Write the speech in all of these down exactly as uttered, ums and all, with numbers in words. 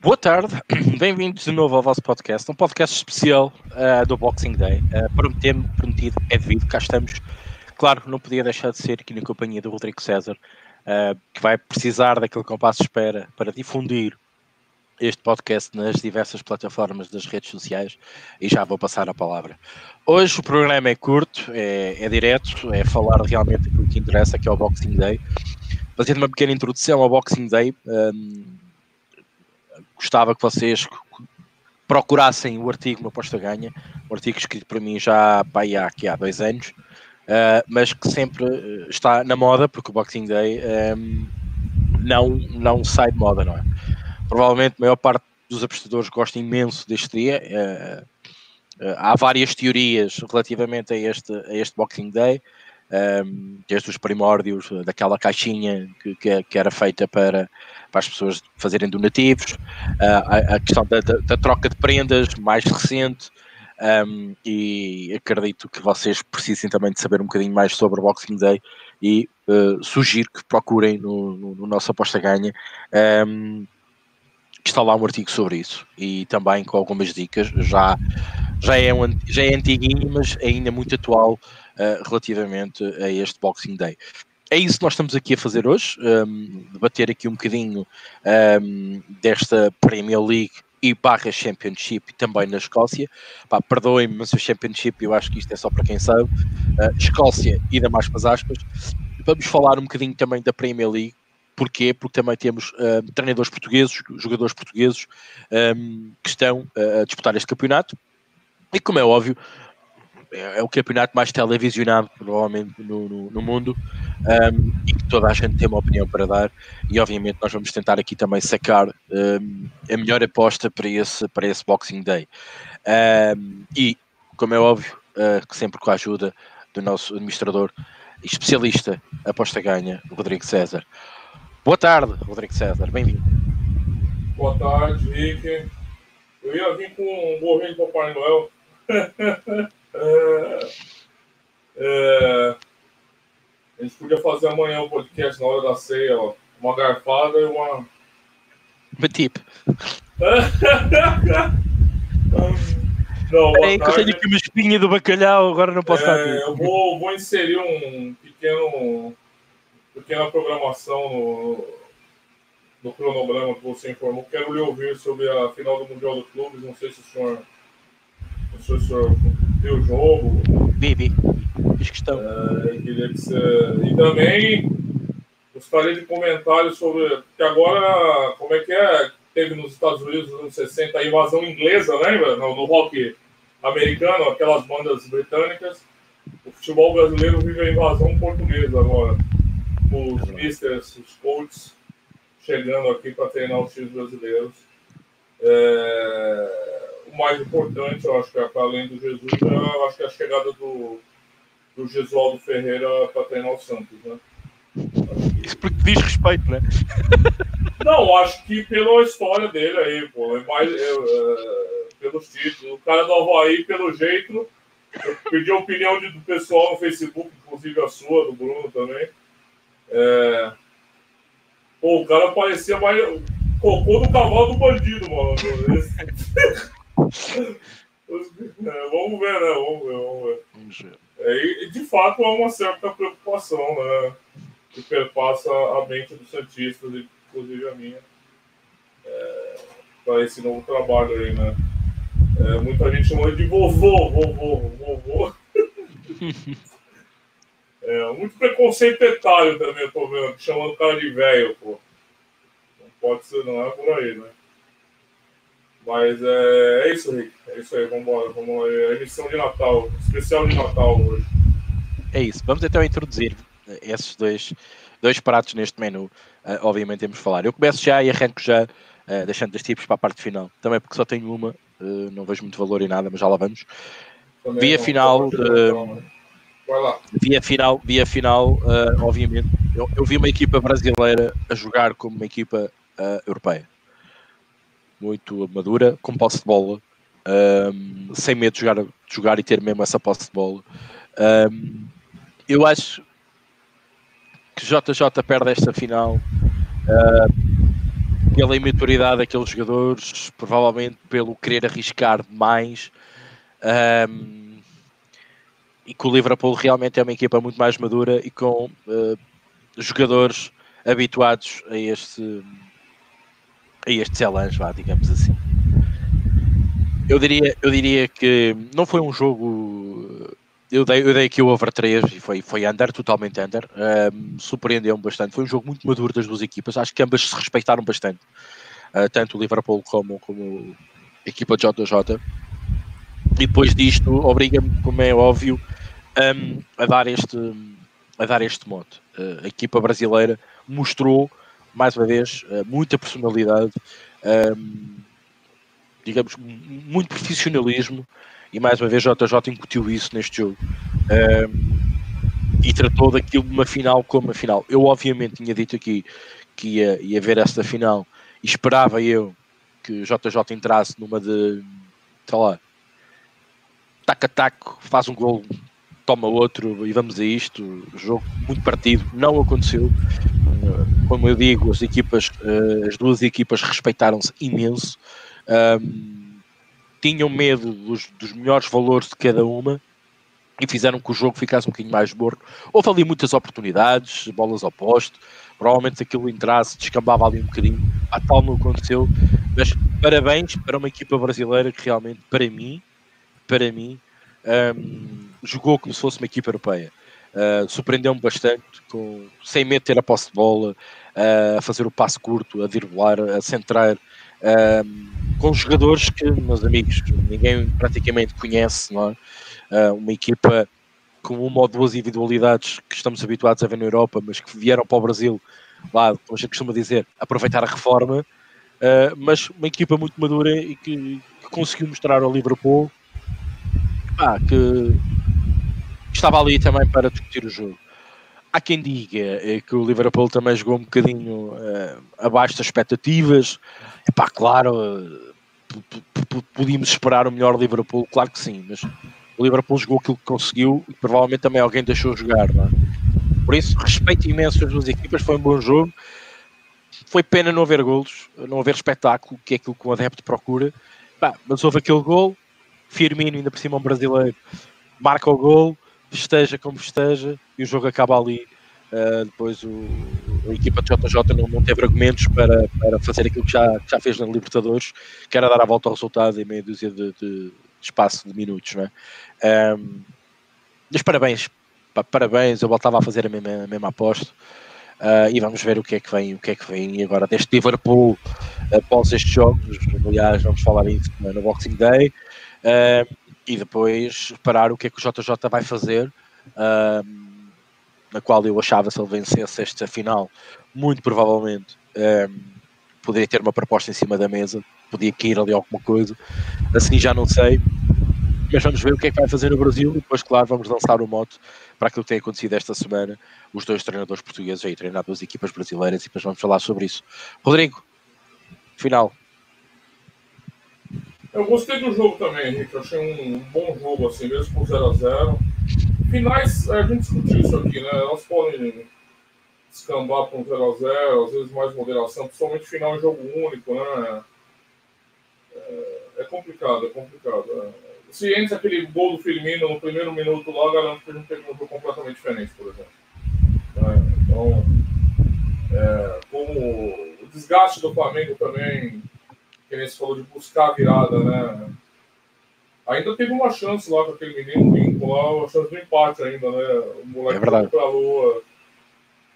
Boa tarde, bem-vindos de novo ao vosso podcast, um podcast especial uh, do Boxing Day, uh, prometido, prometido é devido, cá estamos, claro, não podia deixar de ser aqui na companhia do Rodrigo César, uh, que vai precisar daquele compasso de espera para difundir este podcast nas diversas plataformas das redes sociais e já vou passar a palavra. Hoje o programa é curto, é, é direto, é falar realmente do que interessa, que é o Boxing Day. Fazendo uma pequena introdução ao Boxing Day, um, gostava que vocês procurassem o artigo na Aposta Ganha, um artigo escrito para mim já pá, há, aqui há dois anos, uh, mas que sempre está na moda, porque o Boxing Day um, não, não sai de moda, não é? Provavelmente a maior parte dos apostadores gosta imenso deste dia. Uh, uh, há várias teorias relativamente a este, a este Boxing Day, um, desde os primórdios daquela caixinha que, que, que era feita para, para as pessoas fazerem donativos, uh, a, a questão da, da, da troca de prendas mais recente, um, e acredito que vocês precisem também de saber um bocadinho mais sobre o Boxing Day e uh, sugiro que procurem no, no, no nosso Aposta Ganha. Um, Está lá um artigo sobre isso e também com algumas dicas, já, já, é, um, já é antiguinho, mas ainda muito atual uh, relativamente a este Boxing Day. É isso que nós estamos aqui a fazer hoje, um, debater aqui um bocadinho um, desta Premier League e barra Championship também na Escócia. Pá, perdoem-me, mas o Championship eu acho que isto é só para quem sabe. Uh, Escócia, ainda mais para as aspas. Vamos falar um bocadinho também da Premier League. Porquê? Porque também temos uh, treinadores portugueses, jogadores portugueses um, que estão uh, a disputar este campeonato e, como é óbvio, é, é o campeonato mais televisionado provavelmente no, no, no mundo, um, e que toda a gente tem uma opinião para dar e, obviamente, nós vamos tentar aqui também sacar um, a melhor aposta para esse, para esse Boxing Day. Um, e, como é óbvio, uh, que sempre com a ajuda do nosso administrador e especialista Aposta Ganha, Rodrigo César. Boa tarde, Rodrigo César, bem-vindo. Boa tarde, Rick. Eu ia vir com um gorrinho do Papai Noel. é, é, a gente podia fazer amanhã um podcast na hora da ceia, ó. Uma garfada e uma... Betipe. Não, é, eu tenho aqui uma espinha do bacalhau, agora não posso é, estar aqui. Eu vou, vou inserir um pequeno... pequena programação no, no cronograma que você informou. Quero lhe ouvir sobre a final do Mundial dos Clubes. Não sei se o senhor, se o senhor viu o jogo. Bibi, fiz questão. É, queria que você... E também gostaria de comentários sobre... que agora, como é que é? Teve nos Estados Unidos nos anos sessenta a invasão inglesa, lembra? No, no rock americano, aquelas bandas britânicas. O futebol brasileiro vive a invasão portuguesa agora. Os misters, os coaches chegando aqui para treinar os times brasileiros. É... O mais importante, eu acho que é, para além do Jesus, eu acho que é a chegada do, do Jesualdo Ferreira para treinar o Santos, né? Que... Isso porque diz respeito, né? Não, acho que pela história dele aí, pô, é mais, é, é, pelos títulos. O cara do Avaí, pelo jeito, eu pedi a opinião de, do pessoal no Facebook, inclusive a sua, do Bruno também. É... Pô, o cara parecia mais cocô do cavalo do bandido, mano. É, vamos ver, né? Vamos ver, vamos ver. Vamos ver. É, e de fato há uma certa preocupação, né? Que perpassa a mente dos santistas, inclusive a minha, é, para esse novo trabalho aí, né? É, muita gente chama de vovô, vovô, vovô. É, muito preconceito etário também, eu tô vendo, chamando o cara de velho, pô. Não pode ser, não é por aí, né? Mas é, é isso, Rick. É isso aí, vambora. Vamos lá. É emissão de Natal, especial de Natal hoje. É isso, vamos então introduzir esses dois, dois pratos neste menu. Uh, obviamente temos de falar. Eu começo já e arranco já, uh, deixando os tipos para a parte final. Também porque só tenho uma, uh, não vejo muito valor em nada, mas já lá vamos. Também via não, final... Não Via final, via final uh, obviamente, eu, eu vi uma equipa brasileira a jogar como uma equipa uh, europeia. Muito madura, com posse de bola, um, sem medo de jogar, de jogar e ter mesmo essa posse de bola. Um, eu acho que J J perde esta final uh, pela imaturidade daqueles jogadores, provavelmente pelo querer arriscar mais, um, e que o Liverpool realmente é uma equipa muito mais madura e com uh, jogadores habituados a este a este challenge, vá, digamos assim. Eu diria, eu diria que não foi um jogo... Eu dei, eu dei aqui o over três e foi, foi under, totalmente under. Um, surpreendeu-me bastante. Foi um jogo muito maduro das duas equipas. Acho que ambas se respeitaram bastante. Uh, tanto o Liverpool como, como a equipa de J J. E depois disto obriga-me, como é óbvio, um, a dar este, a dar este mote. Uh, a equipa brasileira mostrou, mais uma vez, uh, muita personalidade... Um, digamos, muito profissionalismo, e mais uma vez J J incutiu isso neste jogo, um, e tratou daquilo de uma final como uma final. Eu obviamente tinha dito aqui que ia, ia ver esta final, e esperava eu que J J entrasse numa de, sei lá, taca-taco, faz um gol, toma outro e vamos a isto, jogo muito partido. Não aconteceu. Como eu digo, as equipas, as duas equipas respeitaram-se imenso. Um, tinham medo dos, dos melhores valores de cada uma e fizeram que o jogo ficasse um bocadinho mais morno. Houve ali muitas oportunidades, bolas ao posto, provavelmente aquilo entrasse, descambava ali um bocadinho, a tal não aconteceu, mas parabéns para uma equipa brasileira que realmente, para mim, para mim, um, jogou como se fosse uma equipa europeia. Uh, surpreendeu-me bastante, com, sem medo de ter a posse de bola, uh, a fazer o passo curto, a driblar, a centrar, um, com jogadores que, meus amigos, ninguém praticamente conhece, não é? Uh, uma equipa com uma ou duas individualidades que estamos habituados a ver na Europa, mas que vieram para o Brasil, lá, como a gente costuma dizer, aproveitar a reforma, uh, mas uma equipa muito madura e que, que conseguiu mostrar ao Liverpool, ah, que estava ali também para discutir o jogo. Há quem diga que o Liverpool também jogou um bocadinho uh, abaixo das expectativas. Epá, claro, uh, podíamos esperar o melhor Liverpool, claro que sim, mas o Liverpool jogou aquilo que conseguiu e provavelmente também alguém deixou jogar, não é? Por isso, respeito imenso as duas equipas, foi um bom jogo. Foi pena não haver golos, não haver espetáculo, que é aquilo que o adepto procura. Epá, mas houve aquele golo, Firmino, ainda por cima um brasileiro, marca o golo, festeja como festeja, e o jogo acaba ali. Uh, depois o, a equipa de J J não, não teve argumentos para, para fazer aquilo que já, que já fez na Libertadores, que era dar a volta ao resultado em meia dúzia de, de, de espaço de minutos, não é? Um, mas parabéns, pá, parabéns, eu voltava a fazer a mesma, a mesma aposta, uh, e vamos ver o que é que vem, o que é que vem agora deste Liverpool após estes jogos. Aliás, vamos falar isso no Boxing Day. Uh, E depois parar o que é que o J J vai fazer, um, na qual eu achava, se ele vencesse esta final, muito provavelmente um, poderia ter uma proposta em cima da mesa, podia cair ali alguma coisa, assim já não sei, mas vamos ver o que é que vai fazer no Brasil, e depois, claro, vamos lançar o mote para aquilo que tem acontecido esta semana, os dois treinadores portugueses aí treinar duas equipas brasileiras, e depois vamos falar sobre isso. Rodrigo, final. Eu gostei do jogo também, Henrique. Eu achei um bom jogo, assim, mesmo com zero a zero. Finais, a gente discutiu isso aqui, né? Elas podem descambar para um zero a zero, às vezes mais moderação, principalmente final em jogo único, né? É complicado, é complicado. Se entra aquele gol do Firmino no primeiro minuto lá, garanto que a gente teve um jogo completamente diferente, por exemplo. Então, é, como o desgaste do Flamengo também, que nem se falou de buscar a virada, né? Ainda teve uma chance lá com aquele menino limpo lá, uma chance do empate ainda, né? O moleque foi pra lua.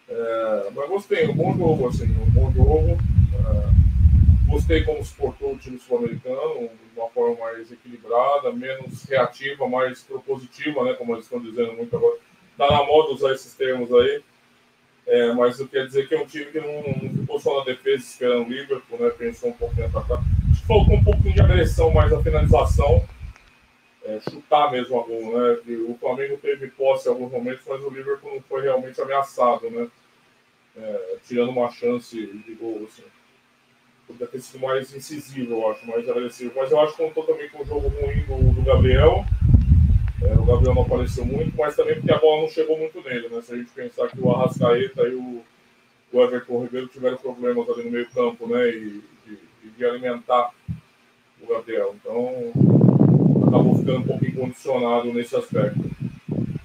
É, mas gostei, um bom jogo, assim, um bom jogo. É, gostei como se portou o time sul-americano, de uma forma mais equilibrada, menos reativa, mais propositiva, né? Como eles estão dizendo muito agora. Tá na moda usar esses termos aí. É, mas eu quero dizer que é um time que não, não ficou só na defesa esperando o Liverpool, né? Pensou um pouquinho para cá. Acho que faltou um pouquinho de agressão, mais a finalização, é, chutar mesmo a gol, né? O Flamengo teve posse em alguns momentos, mas o Liverpool não foi realmente ameaçado, né? É, tirando uma chance de gol, assim. Podia ter sido mais incisivo, eu acho, mais agressivo. Mas eu acho que contou também com o jogo ruim do, do Gabriel. É, o Gabriel não apareceu muito, mas também porque a bola não chegou muito nele, né? Se a gente pensar que o Arrascaeta e o, o Everton e o Ribeiro tiveram problemas ali no meio campo, né, e de, de alimentar o Gabriel. Então, acabou ficando um pouco incondicionado nesse aspecto.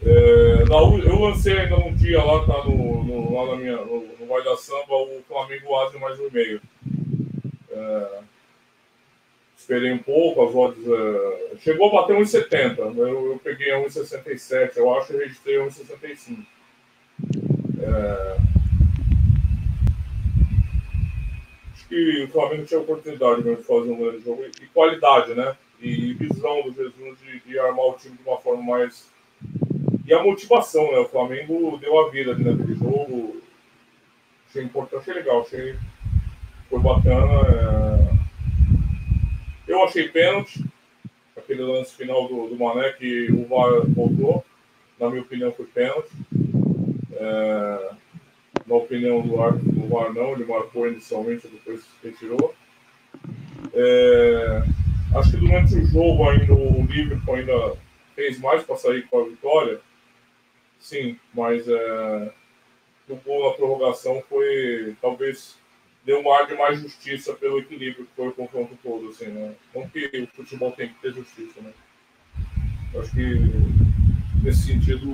É, na, eu lancei ainda um dia lá, tá, no, no, lá na minha, no, no Vai da Samba, o Flamengo abre mais um e-mail. É, esperei um pouco, as odds é, chegou a bater um e setenta, eu, eu peguei a um e sessenta e sete, eu acho, e registrei a um e sessenta e cinco. É, acho que o Flamengo tinha oportunidade mesmo de fazer um grande jogo, e qualidade, né? E visão do Jesus de, de armar o time de uma forma mais... E a motivação, né? O Flamengo deu a vida ali naquele jogo. Achei importante, achei legal, achei... Foi bacana. É... Eu achei pênalti. Aquele lance final do, do Mané, que o V A R voltou. Na minha opinião, foi pênalti. É... Na opinião do árbitro, do V A R não. Ele marcou inicialmente, depois retirou. É... Acho que durante o jogo ainda o Liverpool ainda fez mais para sair com a vitória. Sim, mas é... o gol na prorrogação foi, talvez, deu um ar de mais justiça pelo equilíbrio que foi o confronto todo, assim, né? Não que o futebol tem que ter justiça, né? Acho que, nesse sentido,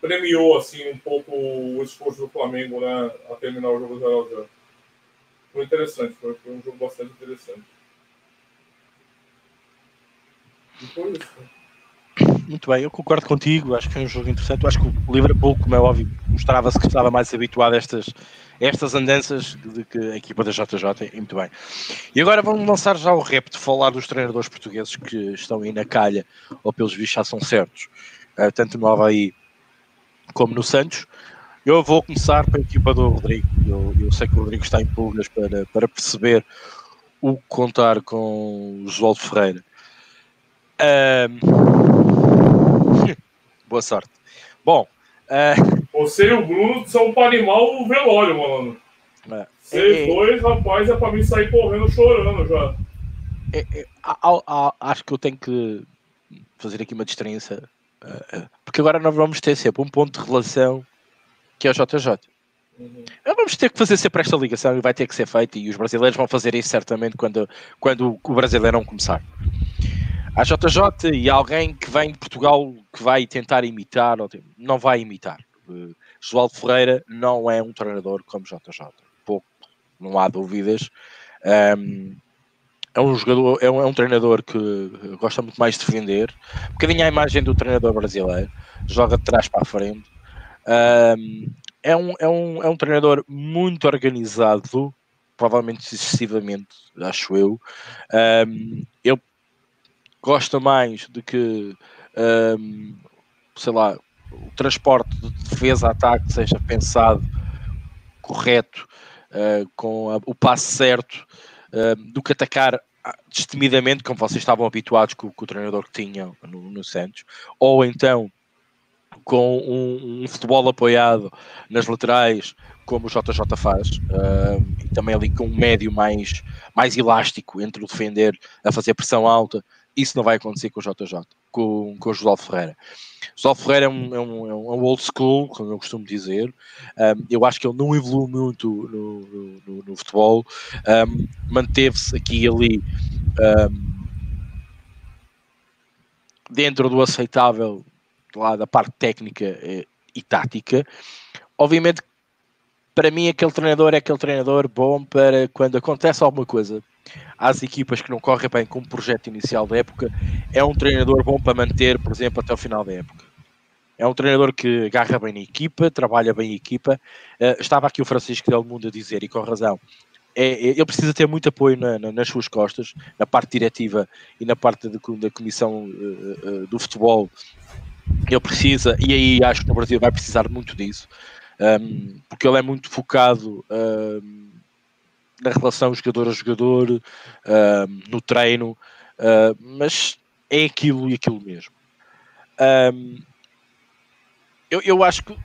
premiou, assim, um pouco o esforço do Flamengo, né? A terminar o jogo zero a zero. Foi interessante, foi, foi um jogo bastante interessante. E foi isso, né? Muito bem, eu concordo contigo, acho que é um jogo interessante. Eu acho que o Liverpool, como é óbvio, mostrava-se que estava mais habituado a estas, a estas andanças de que a equipa da J J, e muito bem. E agora vamos lançar já o repto, falar dos treinadores portugueses que estão aí na calha, ou pelos vistos já são certos, tanto no Avaí como no Santos. Eu vou começar pela equipa do Rodrigo. Eu, eu sei que o Rodrigo está em pulgas para, para perceber o que contar com o Jesualdo Ferreira. Um, Boa sorte. Bom, uh... você e o Bruno são para animar o velório, mano. É. Vocês é, dois, rapaz, é para mim sair correndo chorando já. É, é, a, a, acho que eu tenho que fazer aqui uma distância, uh, porque agora nós vamos ter sempre um ponto de relação que é o J J. Uhum. Vamos ter que fazer sempre esta ligação e vai ter que ser feita, e os brasileiros vão fazer isso certamente quando, quando o brasileirão começar. A J J e alguém que vem de Portugal que vai tentar imitar, não vai imitar. Jesualdo Ferreira não é um treinador como J J. Pouco, não há dúvidas. Um, é um jogador, é um, é um treinador que gosta muito mais de defender. Um bocadinho a imagem do treinador brasileiro. Joga de trás para a frente. Um, é, um, é, um, é um treinador muito organizado, provavelmente excessivamente, acho eu. Um, eu gosta mais de que, um, sei lá, o transporte de defesa a ataque seja pensado correto, uh, com a, o passo certo, uh, do que atacar destemidamente, como vocês estavam habituados com, com o treinador que tinham no, no Santos, ou então com um, um futebol apoiado nas laterais, como o J J faz, uh, e também ali com um médio mais, mais elástico entre o defender a fazer pressão alta. Isso não vai acontecer com o J J, com, com o Jesualdo Ferreira. O Jesualdo Ferreira é um, é, um, é um old school, como eu costumo dizer. Um, eu acho que ele não evoluiu muito no, no, no futebol. Um, manteve-se aqui e ali um, dentro do aceitável lá da parte técnica e, e tática. Obviamente, para mim, aquele treinador é aquele treinador bom para quando acontece alguma coisa às equipas que não correm bem com o projeto inicial da época, é um treinador bom para manter, por exemplo, até o final da época. É um treinador que agarra bem na equipa, trabalha bem a equipa. Uh, estava aqui o Francisco Del Mundo a dizer, e com razão, é, é, ele precisa ter muito apoio na, na, nas suas costas, na parte diretiva e na parte de, da comissão uh, uh, do futebol. Ele precisa, e aí acho que no Brasil vai precisar muito disso, um, porque ele é muito focado... Um, na relação jogador a jogador, uh, no treino, uh, mas é aquilo e aquilo mesmo. Um, eu, eu acho que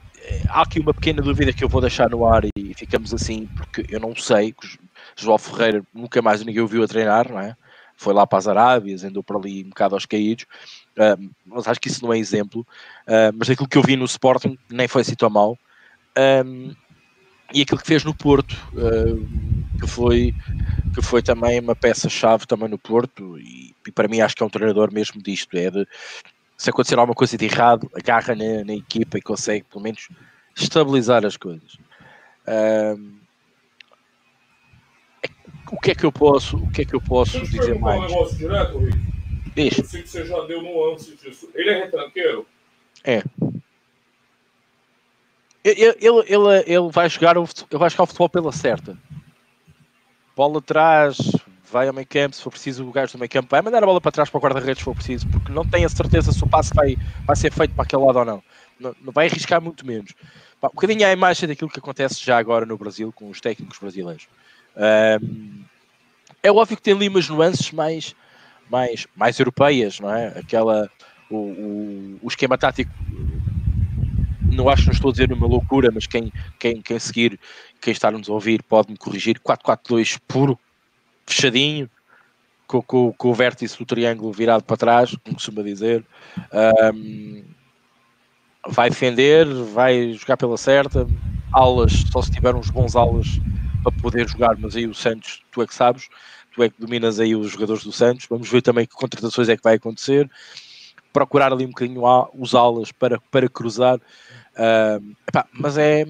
há aqui uma pequena dúvida que eu vou deixar no ar e ficamos assim, porque eu não sei, João Ferreira nunca mais ninguém o viu a treinar, não é? Foi lá para as Arábias, andou para ali um bocado aos caídos, uh, mas acho que isso não é exemplo, uh, mas aquilo que eu vi no Sporting nem foi assim tão mal. Um, e aquilo que fez no Porto, uh, que, foi, que foi também uma peça-chave também no Porto, e, e para mim acho que é um treinador mesmo disto, é de, se acontecer alguma coisa de errado, agarra na, na equipa e consegue pelo menos estabilizar as coisas. Uh, o que é que eu posso, o que é que eu posso Deixa dizer eu mais? Um negócio direto, Rick. Deixa. Eu sei que você já deu nuances disso. Ele é retranqueiro? É. Ele, ele, ele, ele, vai jogar o, ele vai jogar o futebol pela certa. Bola atrás, vai ao meio campo, se for preciso o gajo do meio campo vai mandar a bola para trás para o guarda-redes se for preciso, porque não tem a certeza se o passe vai, vai ser feito para aquele lado ou não. Não, não vai arriscar muito menos. Um bocadinho a imagem daquilo que acontece já agora no Brasil com os técnicos brasileiros. Um, é óbvio que tem ali umas nuances mais, mais, mais europeias, não é? Aquela, o, o, o esquema tático... Não acho, não estou a dizer uma loucura, mas quem, quem, quem seguir, quem está a nos ouvir, pode-me corrigir. quatro quatro dois puro, fechadinho, com, com, com o vértice do triângulo virado para trás, como costuma dizer. Um, vai defender, vai jogar pela certa. Alas, só se tiver uns bons alas para poder jogar, mas aí o Santos, tu é que sabes, tu é que dominas aí os jogadores do Santos. Vamos ver também que contratações é que vai acontecer. Procurar ali um bocadinho os alas para, para cruzar. Uh, epá, mas é,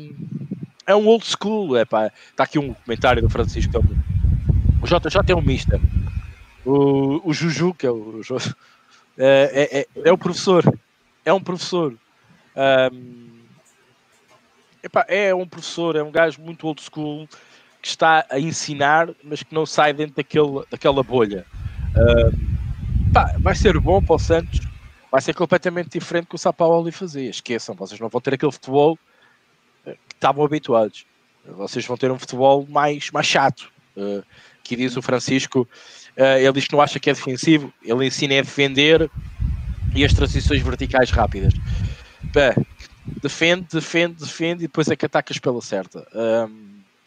é um old school. Epá. Está aqui um comentário do Francisco Del Mundo. O J J é um mister. O, o Juju, que é o, o é, é, é o professor. É um professor. Um, epá, é um professor, é um gajo muito old school que está a ensinar, mas que não sai dentro daquele, daquela bolha. Uh, epá, vai ser bom para o Santos. Vai ser completamente diferente do que o São Paulo fazia. Esqueçam, vocês não vão ter aquele futebol que estavam habituados. Vocês vão ter um futebol mais, mais chato. Uh, que diz o Francisco, uh, ele diz que não acha que é defensivo, ele ensina a defender e as transições verticais rápidas. Pá, defende, defende, defende e depois é que atacas pela certa. Uh,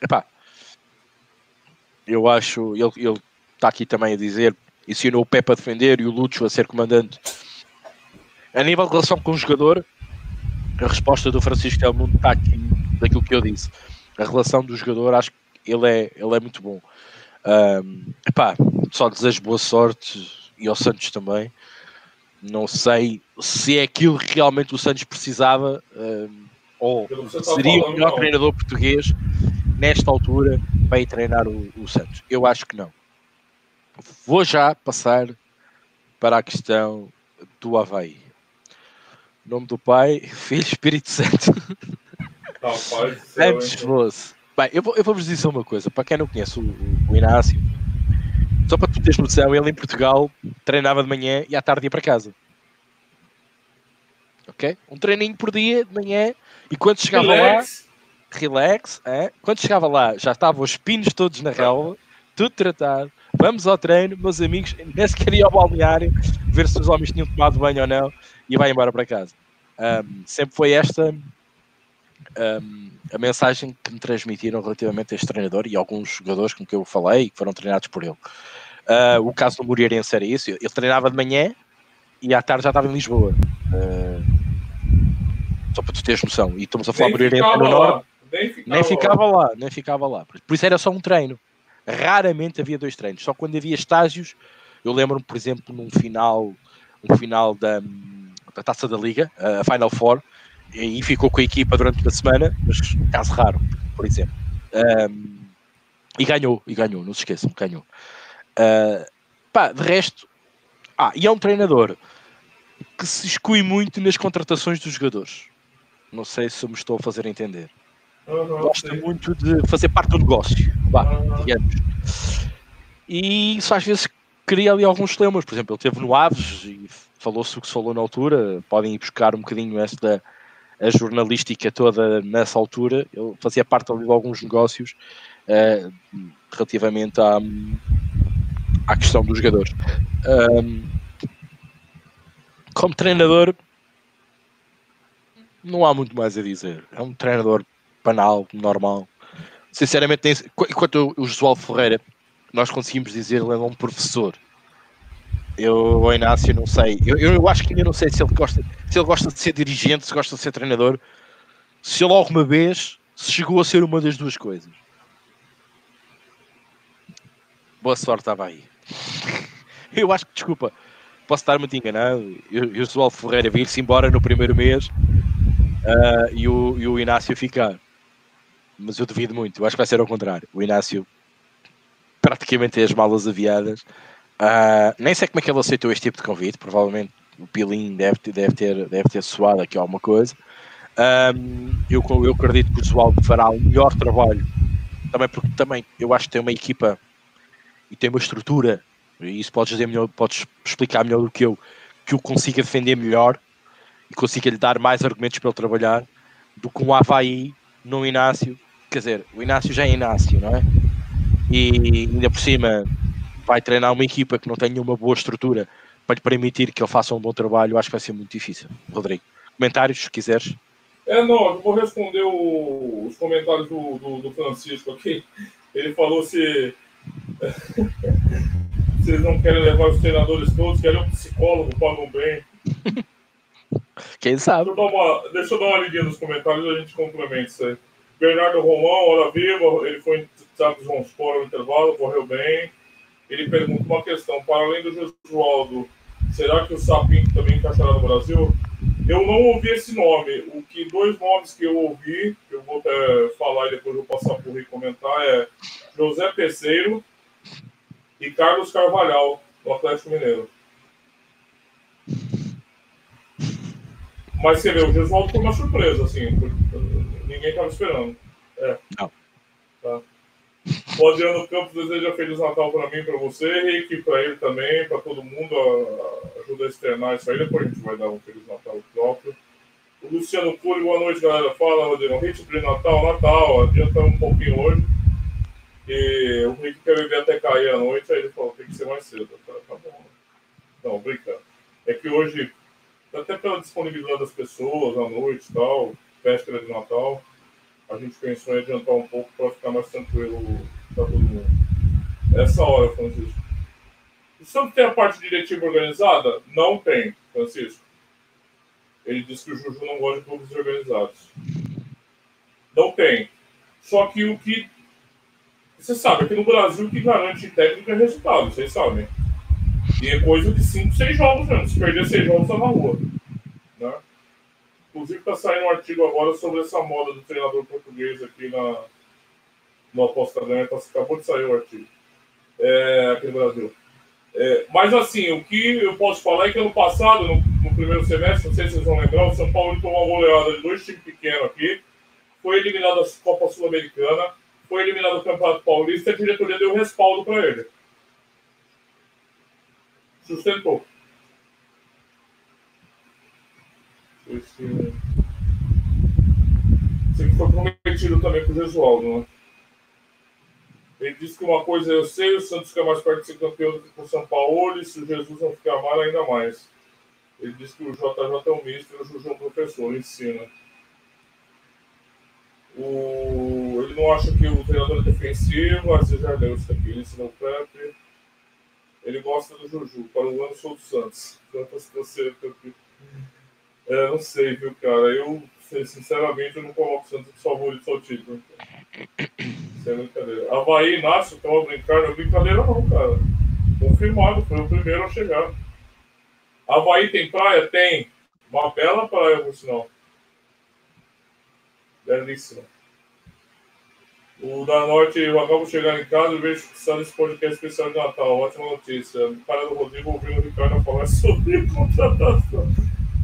epá, eu acho, ele, ele está aqui também a dizer, ensinou o Pepe a defender e o Lúcio a ser comandante. A nível de relação com o jogador, a resposta do Francisco Del Mundo está aqui, daquilo que eu disse. A relação do jogador, acho que ele é, ele é muito bom. Um, epá, só desejo boa sorte, e ao Santos também. Não sei se é aquilo que realmente o Santos precisava, um, ou seria o melhor treinador português, nesta altura, para ir treinar o, o Santos. Eu acho que não. Vou já passar para a questão do Avaí. Nome do Pai, Filho, Espírito Santo. Não, ser, antes fosse. Bem, eu vou, eu vou vos dizer uma coisa. Para quem não conhece o, o Inácio, só para tu teres noção, ele em Portugal treinava de manhã e à tarde ia para casa. Ok? Um treininho por dia, de manhã, e quando chegava relax. lá... Relax. É? Quando chegava lá, já estavam os pinos todos na relva, tudo tratado. Vamos ao treino, meus amigos, nem sequer ia ao balneário, ver se os homens tinham tomado banho ou não. E vai embora para casa. Um, sempre foi esta um, a mensagem que me transmitiram relativamente a este treinador e alguns jogadores com que eu falei e que foram treinados por ele. Uh, o caso do Moreirense era isso. Ele treinava de manhã e à tarde já estava em Lisboa. Uh, só para tu teres noção. E estamos a falar do Moreirense no Norte. Nem ficava, nem ficava lá. lá. Nem ficava lá. Por isso era só um treino. Raramente havia dois treinos. Só quando havia estágios. Eu lembro-me, por exemplo, num final, um final da... a Taça da Liga, a Final Four, e ficou com a equipa durante uma semana, mas caso raro, por exemplo. Um, e ganhou, e ganhou, não se esqueçam, ganhou. Uh, pá, de resto, ah, e é um treinador que se exclui muito nas contratações dos jogadores. Não sei se me estou a fazer entender. Uhum, Gosta sim. muito de fazer parte do negócio, vá, uhum. digamos. E isso às vezes cria ali alguns lemas. Por exemplo, ele esteve no Aves e falou-se o que se falou na altura, podem ir buscar um bocadinho esta, a jornalística toda nessa altura. Eu fazia parte ali de alguns negócios uh, relativamente à, à questão dos jogadores. Um, como treinador, não há muito mais a dizer. É um treinador banal, normal. Sinceramente, nem, enquanto o Jesualdo Ferreira, nós conseguimos dizer, ele é um professor. Eu, o Inácio, não sei. Eu, eu acho que ainda não sei se ele gosta, se ele gosta de ser dirigente, se gosta de ser treinador. Se ele alguma vez chegou a ser uma das duas coisas. Boa sorte, Avaí. Eu acho que, desculpa, posso estar muito enganado. Eu, eu sou o João Ferreira vir-se embora no primeiro mês uh, e, o, e o Inácio ficar. Mas eu duvido muito. Eu acho que vai ser ao contrário. O Inácio praticamente tem as malas aviadas. Uh, nem sei como é que ele aceitou este tipo de convite. Provavelmente o Pilinho deve, deve, ter, deve ter suado aqui alguma coisa. Um, eu, eu acredito que o Jesualdo fará o melhor trabalho, também porque também eu acho que tem uma equipa e tem uma estrutura, e isso podes dizer melhor, podes explicar melhor do que eu, que o consiga defender melhor e consiga lhe dar mais argumentos para ele trabalhar do que um Avaí no Inácio. Quer dizer, o Inácio já é Inácio, não é? E ainda por cima vai treinar uma equipa que não tenha uma boa estrutura para lhe permitir que ele faça um bom trabalho. Eu acho que vai ser muito difícil. Rodrigo, comentários se quiseres. É, não, eu vou responder o, os comentários do, do, do Francisco aqui. Ele falou se vocês não querem levar os treinadores todos, querem um psicólogo, pagam bem. Quem sabe? Deixa eu, uma, deixa eu dar uma lidinha nos comentários e a gente complementa isso aí. Bernardo Romão, hora viva, ele foi entrevistado com João Sport no intervalo, correu bem. Ele pergunta uma questão, para além do Jesualdo, será que o Sapinto também encaixará no Brasil? Eu não ouvi esse nome. O que dois nomes que eu ouvi, que eu vou até falar e depois eu vou passar por recomentar, é José Peseiro e Carlos Carvalhal, do Atlético Mineiro. Mas você vê, o Jesualdo foi uma surpresa, assim, ninguém estava esperando. É. Não. Tá. O Adriano Campos deseja Feliz Natal para mim, para você, Rick, para ele também, para todo mundo. Ajuda a externar isso aí, depois a gente vai dar um Feliz Natal próprio. O Luciano Cury, boa noite, galera. Fala, Rodrigo. Rick, Feliz Natal, Natal. Adiantamos um pouquinho hoje. E o Rick quer beber até cair à noite, aí ele falou: tem que ser mais cedo. Tá, tá bom. Não, brincando. É que hoje, até pela disponibilidade das pessoas à noite e tal, festa de Natal, a gente pensou em adiantar um pouco para ficar mais tranquilo para todo mundo. Essa hora, Francisco. O Santos tem a parte diretiva organizada? Não tem, Francisco. Ele disse que o Juju não gosta de clubes organizados. Não tem. Só que o que... Você sabe, aqui no Brasil o que garante técnico é resultado, vocês sabem. E é coisa de cinco, seis jogos mesmo. Se perder seis jogos, tá na rua. Né? Inclusive, está saindo um artigo agora sobre essa moda do treinador português aqui na, na Aposta Ganha. Tá, acabou de sair o artigo é, aqui no Brasil. É, mas, assim, o que eu posso falar é que ano passado, no, no primeiro semestre, não sei se vocês vão lembrar, o São Paulo tomou uma goleada de dois times pequenos aqui, foi eliminado da Copa Sul-Americana, foi eliminado do Campeonato Paulista e a diretoria deu respaldo para ele. Sustentou. Esse... Esse que foi prometido também com o Jesualdo, né? Ele disse que uma coisa eu sei, o Santos fica mais perto de ser campeão do que com o São Paulo, e se o Jesus não ficar mal, ainda mais. Ele disse que o J J é um ministro e o Juju é um professor, ensina. O... Ele não acha que o treinador é defensivo, mas ele já leu isso aqui, ele ensina o Pepe. Ele gosta do Juju, para o ano sou do Santos. É, não sei, viu, cara? Eu, sinceramente, eu não coloco o Santos de favorito ao título. Isso é brincadeira. Avaí e Inácio estão a brincar. Não é brincadeira, não, cara. Confirmado, foi o primeiro a chegar. Avaí tem praia? Tem. Uma bela praia, por sinal. Belíssima. O da Norte, eu acabo de chegar em casa e vejo que está nesse podcast especial de Natal. Ótima notícia. O cara do Rodrigo ouviu o Ricardo falar sobre contratação.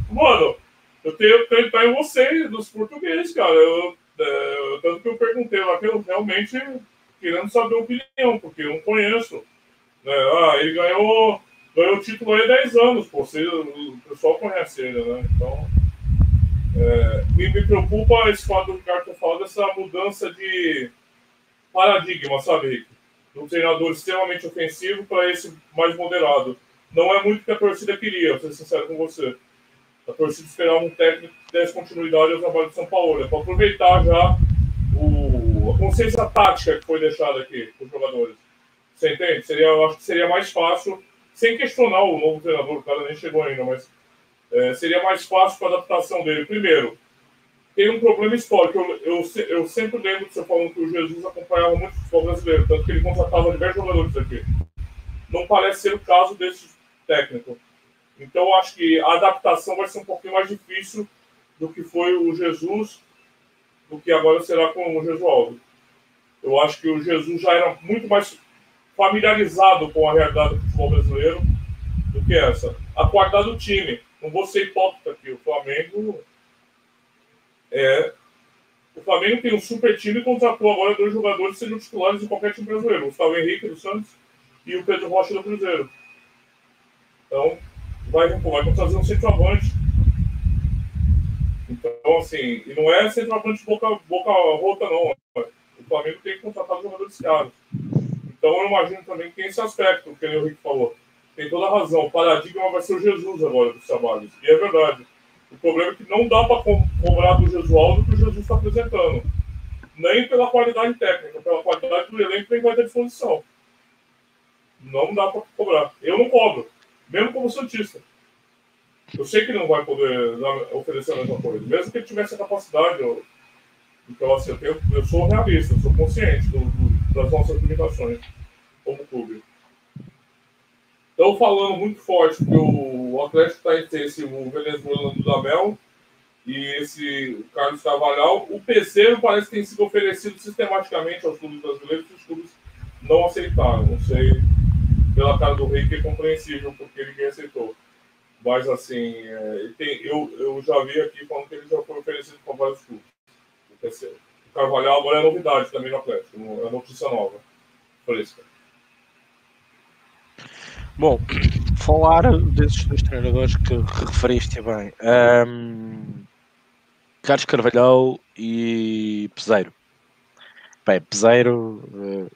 Mano, eu tenho que tentar em vocês, dos portugueses, cara. Eu. É, tanto que eu perguntei lá, que eu realmente querendo saber a opinião, porque eu não conheço. Né? Ah, ele ganhou, ganhou o título aí há dez anos, pô, você, o pessoal conhece ele, né? Então, é, me, me preocupa esse fato do Ricardo falar dessa mudança de paradigma, sabe, Rick? De um treinador extremamente ofensivo para esse mais moderado. Não é muito o que a torcida queria, vou ser sincero com você. A torcida esperava um técnico que desse continuidade ao trabalho de São Paulo. É para aproveitar já o, a consciência tática que foi deixada aqui com os jogadores. Você entende? Seria, eu acho que seria mais fácil, sem questionar o novo treinador, o cara nem chegou ainda, mas é, seria mais fácil para a adaptação dele. Primeiro, tem um problema histórico. Eu, eu, eu sempre lembro de você falando que o Jesus acompanhava muito o futebol brasileiro, tanto que ele contratava diversos jogadores aqui. Não parece ser o caso desse técnico. Então, eu acho que a adaptação vai ser um pouquinho mais difícil do que foi o Jesus, do que agora será com o Jesualdo. Eu acho que o Jesus já era muito mais familiarizado com a realidade do futebol brasileiro do que essa. A quarta do time. Não vou ser hipócrita aqui. O Flamengo... É, o Flamengo tem um super time e contratou agora dois jogadores que sejam titulares de qualquer time brasileiro. O Gustavo Henrique do Santos e o Pedro Rocha do Cruzeiro. Então, vai, vai trazer um centroavante. Então, assim, e não é centroavante boca, boca rota, não. O Flamengo tem que contratar jogadores caros. Então, eu imagino também que tem esse aspecto que o Henrique falou. Tem toda a razão. O paradigma vai ser o Jesus agora dos trabalhos. E é verdade. O problema é que não dá para cobrar do Jesualdo o que o Jesus está apresentando. Nem pela qualidade técnica, pela qualidade do elenco que ele vai ter à disposição. Não dá para cobrar. Eu não cobro, mesmo como santista. Eu sei que não vai poder oferecer a mesma coisa, mesmo que ele tivesse a capacidade. Eu... Então, assim, eu, tenho... eu sou realista, eu sou consciente do, do, das nossas limitações como clube. Estão falando muito forte que o Atlético está em esse o venezuelano do Dudamel e esse Carlos Carvalhal. O Peseiro parece que tem sido oferecido sistematicamente aos clubes brasileiros e os clubes não aceitaram. Não sei, pela cara do Rei, que é compreensível porque ninguém aceitou. Mas, assim, é, tem, eu, eu já vi aqui falando que ele já foi oferecido para vários clubes. O Peseiro. O Carvalhal agora é novidade também no Atlético, é notícia nova. Por isso, cara. Bom, falar desses dois treinadores que referiste bem, um, Carlos Carvalhal e Peseiro. Bem, Peseiro, uh,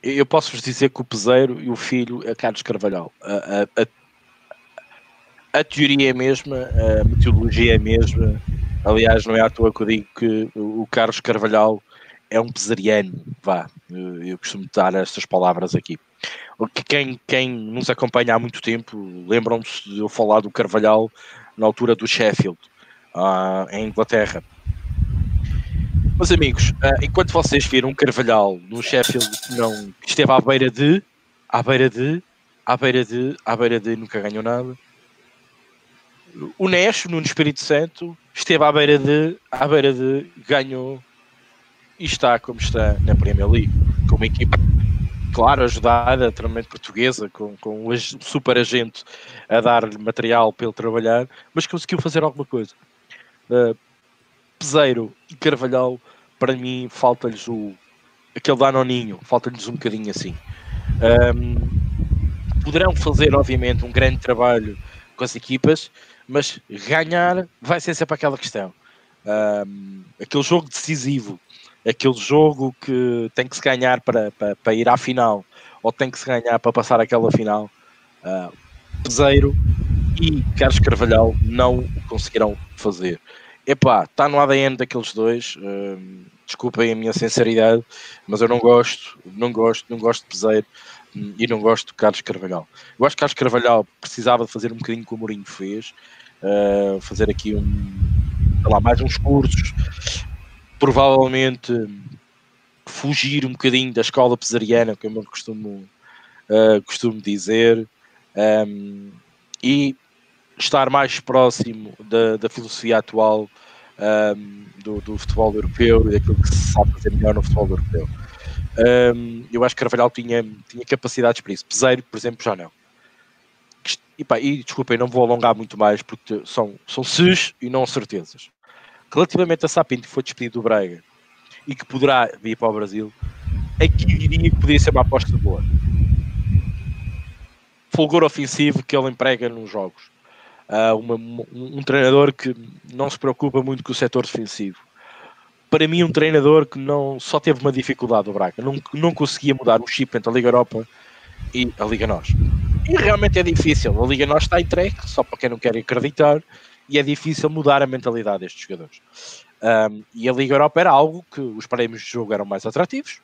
eu posso-vos dizer que o Peseiro e o filho é Carlos Carvalhal. A, a, a, a teoria é a mesma, a metodologia é a mesma. Aliás, não é à toa que eu digo que o Carlos Carvalhal é um pesariano, vá, eu costumo dar estas palavras aqui. Quem, quem nos acompanha há muito tempo, lembram-se de eu falar do Carvalhal na altura do Sheffield, uh, em Inglaterra. Meus amigos, uh, enquanto vocês viram o Carvalhal no Sheffield, não, que esteve à beira de, à beira de, à beira de, à beira de, nunca ganhou nada. O Nesh, no Espírito Santo, esteve à beira de, à beira de, ganhou e está como está na Premier League, com uma equipa, claro, ajudada, treinamento portuguesa, com, com um super agente a dar-lhe material para ele trabalhar, mas conseguiu fazer alguma coisa. Uh, Peseiro e Carvalhal, para mim, falta-lhes o aquele danoninho, falta-lhes um bocadinho assim. Um, poderão fazer, obviamente, um grande trabalho com as equipas, mas ganhar vai ser sempre aquela questão. Um, aquele jogo decisivo, aquele jogo que tem que se ganhar para, para, para ir à final, ou tem que se ganhar para passar aquela final, uh, Peseiro e Carlos Carvalhal não o conseguirão fazer. Epá, está no A D N daqueles dois, uh, desculpem a minha sinceridade, mas eu não gosto, não gosto, não gosto de Peseiro e não gosto de Carlos Carvalhal. Eu acho que Carlos Carvalhal precisava de fazer um bocadinho como o Mourinho fez, uh, fazer aqui um, sei lá, mais uns cursos, provavelmente fugir um bocadinho da escola pesariana, que eu costumo, uh, costumo dizer, um, e estar mais próximo da, da filosofia atual um, do, do futebol europeu e daquilo que se sabe fazer melhor no futebol europeu. Um, eu acho que Carvalhal tinha, tinha capacidades para isso. Peseiro, por exemplo, já não. E, pá, e desculpem, não vou alongar muito mais, porque são, são ses e não certezas. Relativamente a Sapinto, que foi despedido do Braga e que poderá vir para o Brasil, aqui diria que poderia ser uma aposta boa. Fulgor ofensivo que ele emprega nos jogos. Uh, uma, um, um treinador que não se preocupa muito com o setor defensivo. Para mim, um treinador que não, só teve uma dificuldade do Braga. Não, não conseguia mudar o chip entre a Liga Europa e a Liga Nós. E realmente é difícil. A Liga Nós está entregue, só para quem não quer acreditar. E é difícil mudar a mentalidade destes jogadores. Um, e a Liga Europa era algo que os prémios de jogo eram mais atrativos,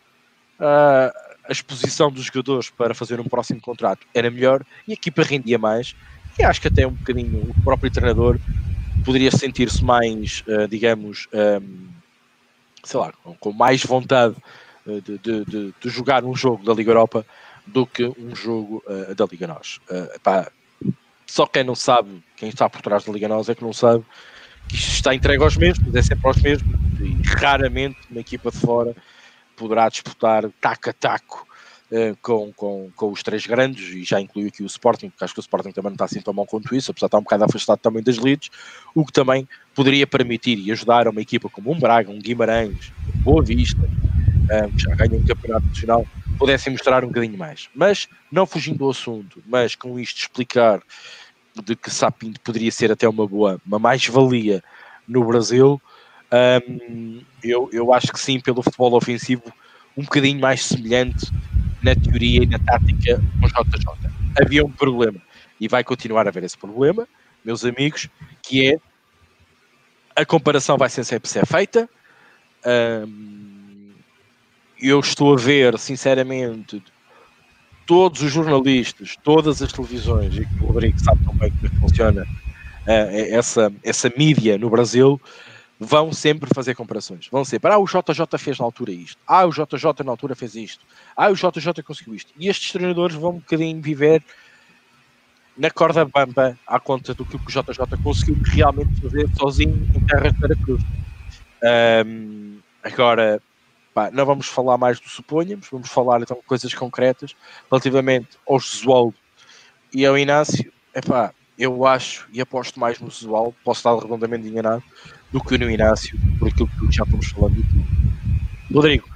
uh, a exposição dos jogadores para fazer um próximo contrato era melhor e a equipa rendia mais. E acho que até um bocadinho o próprio treinador poderia sentir-se mais, uh, digamos, um, sei lá, com, com mais vontade de, de, de, de jogar um jogo da Liga Europa do que um jogo uh, da Liga Nós. Uh, pá, só quem não sabe, quem está por trás da Liga Nós é que não sabe que isto está entregue aos mesmos, é sempre aos mesmos, e raramente uma equipa de fora poderá disputar taco a taco uh, com, com, com os três grandes, e já incluiu aqui o Sporting, porque acho que o Sporting também não está assim tão bom quanto isso, apesar de estar um bocado afastado também das leads, o que também poderia permitir e ajudar a uma equipa como um Braga, um Guimarães, um Boa Vista, uh, que já ganha um campeonato nacional, pudessem mostrar um bocadinho mais. Mas, não fugindo do assunto, mas com isto explicar de que Sapinto poderia ser até uma boa, uma mais-valia no Brasil, um, eu, eu acho que sim, pelo futebol ofensivo, um bocadinho mais semelhante na teoria e na tática com o J J. Havia um problema, e vai continuar a haver esse problema, meus amigos, que é a comparação vai sempre ser feita, um, eu estou a ver, sinceramente, todos os jornalistas, todas as televisões, e o Rodrigo sabe também como é que funciona uh, essa, essa mídia no Brasil, vão sempre fazer comparações. Vão sempre, ah, o J J fez na altura isto, ah, o J J na altura fez isto, ah, o J J conseguiu isto. E estes treinadores vão um bocadinho viver na corda bamba à conta do que o J J conseguiu realmente fazer sozinho em terras de Veracruz. Um, agora... Pá, não vamos falar mais do suponhamos, vamos falar então de coisas concretas relativamente ao Jesualdo e ao Inácio. Epá, eu acho e aposto mais no Jesualdo, posso estar redondamente enganado, do que no Inácio, por aquilo que já estamos falando aqui. Rodrigo,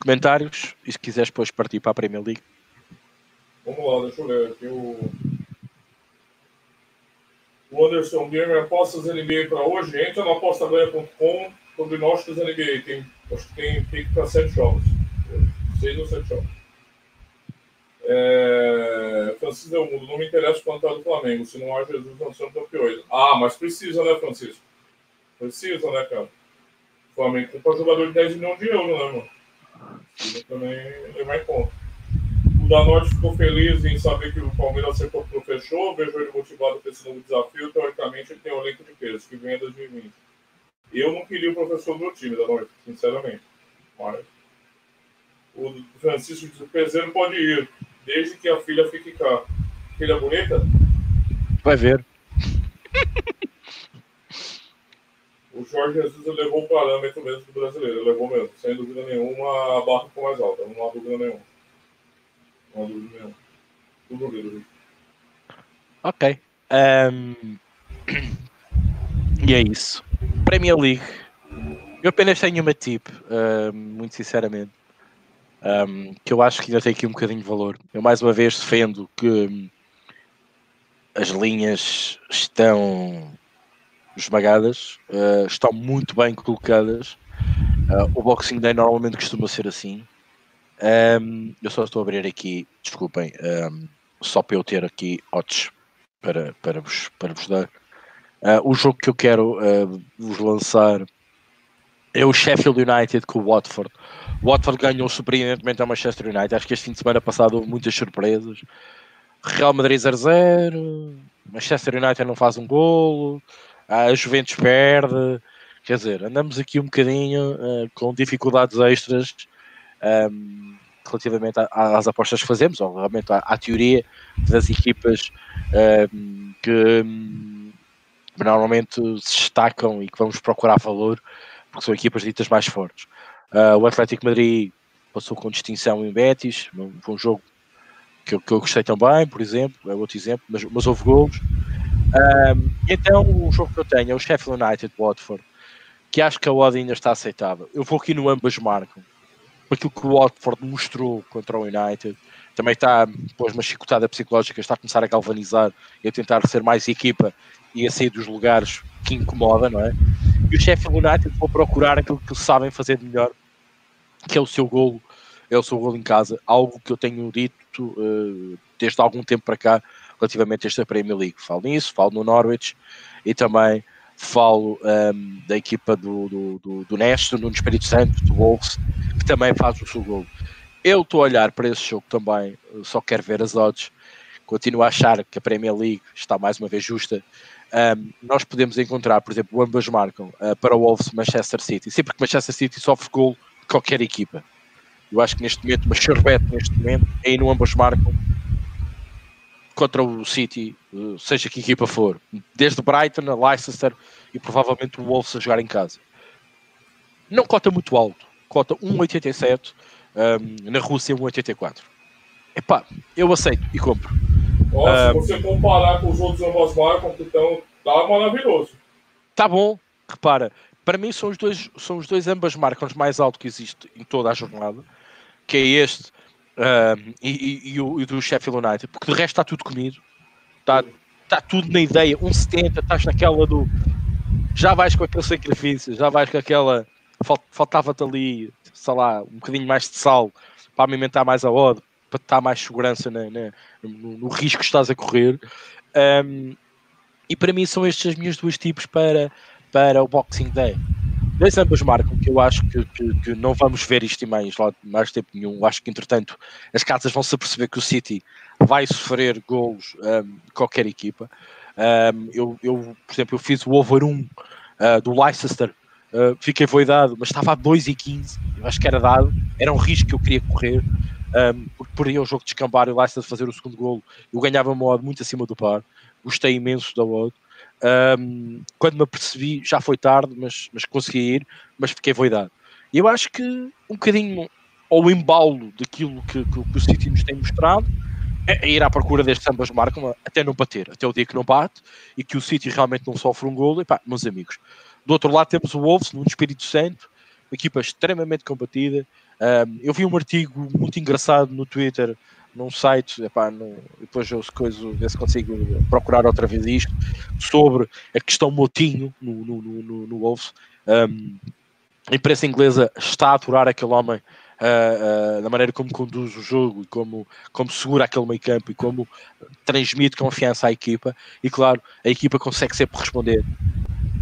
comentários, e se quiseres depois partir para a Premier League. Vamos lá, deixa eu ler aqui o... O Anderson Guilherme, apostas N B A para hoje, entra no aposta ganha ponto com sobre gnósticos N B A, tem... Acho que tem pique para sete jogos. Seis ou sete jogos. É... Francisco Del Mundo, não me interessa quanto é do Flamengo. Se não há Jesus, não somos campeões. Ah, mas precisa, né, Francisco? Precisa, né, cara? O Flamengo tem para jogador de dez milhões de euros, né, mano? Precisa também levar em conta. O Danotti ficou feliz em saber que o Palmeiras sempre fechou. Vejo ele motivado para esse novo desafio. Teoricamente, ele tem um elenco de peso que vem em dois mil e vinte. Eu não queria o professor do time da noite, sinceramente. Mas o Francisco Peseiro pode ir, desde que a filha fique cá. Filha bonita? Vai ver. O Jorge Jesus levou o parâmetro mesmo do brasileiro, levou mesmo. Sem dúvida nenhuma, a barra ficou mais alta, não há dúvida nenhuma. Não há dúvida nenhuma. Tudo bem. Ok. Um... E é isso. Premier League, eu apenas tenho uma tip, uh, muito sinceramente, um, que eu acho que ainda tem aqui um bocadinho de valor. Eu mais uma vez defendo que um, as linhas estão esmagadas, uh, estão muito bem colocadas, uh, o Boxing Day normalmente costuma ser assim. Um, eu só estou a abrir aqui, desculpem, um, só para eu ter aqui odds para, para, vos, para vos dar. Uh, o jogo que eu quero uh, vos lançar é o Sheffield United com o Watford. O Watford ganhou surpreendentemente ao Manchester United. Acho que este fim de semana passado houve muitas surpresas. Real Madrid zero zero, Manchester United não faz um golo, a Juventus perde. Quer dizer, andamos aqui um bocadinho uh, com dificuldades extras um, relativamente à, às apostas que fazemos, ou realmente à, à teoria das equipas um, que... Um, normalmente se destacam e que vamos procurar valor, porque são equipas ditas mais fortes. Uh, o Atlético Madrid passou com distinção em Betis, foi um jogo que eu, que eu gostei também, por exemplo, é outro exemplo, mas, mas houve golos. Uh, então, o jogo que eu tenho é o Sheffield United-Watford, que acho que a odd ainda está aceitável. Eu vou aqui no ambas marcam, porque aquilo que o Watford mostrou contra o United, também está, depois uma chicotada psicológica, está a começar a galvanizar e a tentar ser mais equipa e a sair dos lugares que incomoda, não é? E o Sheffield United vão procurar aquilo que sabem fazer de melhor, que é o seu golo, é o seu golo em casa, algo que eu tenho dito uh, desde algum tempo para cá, relativamente a esta Premier League. Falo nisso, falo no Norwich, e também falo um, da equipa do, do, do, do Neste, no Espírito Santo, do Wolves, que também faz o seu golo. Eu estou a olhar para esse jogo também, só quero ver as odds, continuo a achar que a Premier League está mais uma vez justa, Um, nós podemos encontrar, por exemplo, ambas marcam uh, para o Wolves Manchester City, sempre que Manchester City sofre golo de qualquer equipa. Eu acho que neste momento, uma charvete neste momento, aí no ambas marcam contra o City, uh, seja que equipa for, desde Brighton a Leicester e provavelmente o Wolves a jogar em casa. Não cota muito alto, cota um vírgula oitenta e sete, um, na Rússia um vírgula oitenta e quatro. Epá, eu aceito e compro. Nossa, um, se você comparar com os outros ambos marcam, então tá maravilhoso. Tá bom, repara, para mim são os dois, são os dois ambas marcam mais alto que existe em toda a jornada, que é este um, e, e, e, o, e o do Sheffield United, porque de resto está tudo comido, está tá tudo na ideia, um setenta, estás naquela do... Já vais com aquele sacrifício, já vais com aquela... Faltava-te ali, sei lá, um bocadinho mais de sal para alimentar mais a odd, para estar mais segurança na, na, no, no risco que estás a correr. Um, e para mim são estes os meus dois tipos para, para o Boxing Day. Dois ambas marcam, que eu acho que, que, que não vamos ver isto em mais, mais tempo nenhum. Acho que, entretanto, as casas vão se aperceber que o City vai sofrer golos um, de qualquer equipa. Um, eu, eu, por exemplo, eu fiz o over um uh, do Leicester. Uh, fiquei voidado, mas estava a dois e quinze, eu acho que era dado, era um risco que eu queria correr, um, porque perdia o jogo de escambar e o Leicester fazer o segundo golo, eu ganhava uma odd muito acima do par, gostei imenso da odd, um, quando me apercebi já foi tarde, mas, mas consegui ir, mas fiquei voidado. E eu acho que um bocadinho ao embalo daquilo que, que, que o City nos tem mostrado, é ir à procura destes ambas marcam, até não bater, até o dia que não bate, e que o City realmente não sofre um golo, e pá, meus amigos. Do outro lado temos o Wolves, no Espírito Santo, uma equipa extremamente combatida. Um, eu vi um artigo muito engraçado no Twitter, num site, epá, no, depois eu coisa, ver se consigo procurar outra vez isto, sobre a questão Motinho no, no, no, no Wolves. Um, a imprensa inglesa está a aturar aquele homem uh, uh, da maneira como conduz o jogo, como, como segura aquele meio campo e como transmite confiança à equipa. E claro, a equipa consegue sempre responder.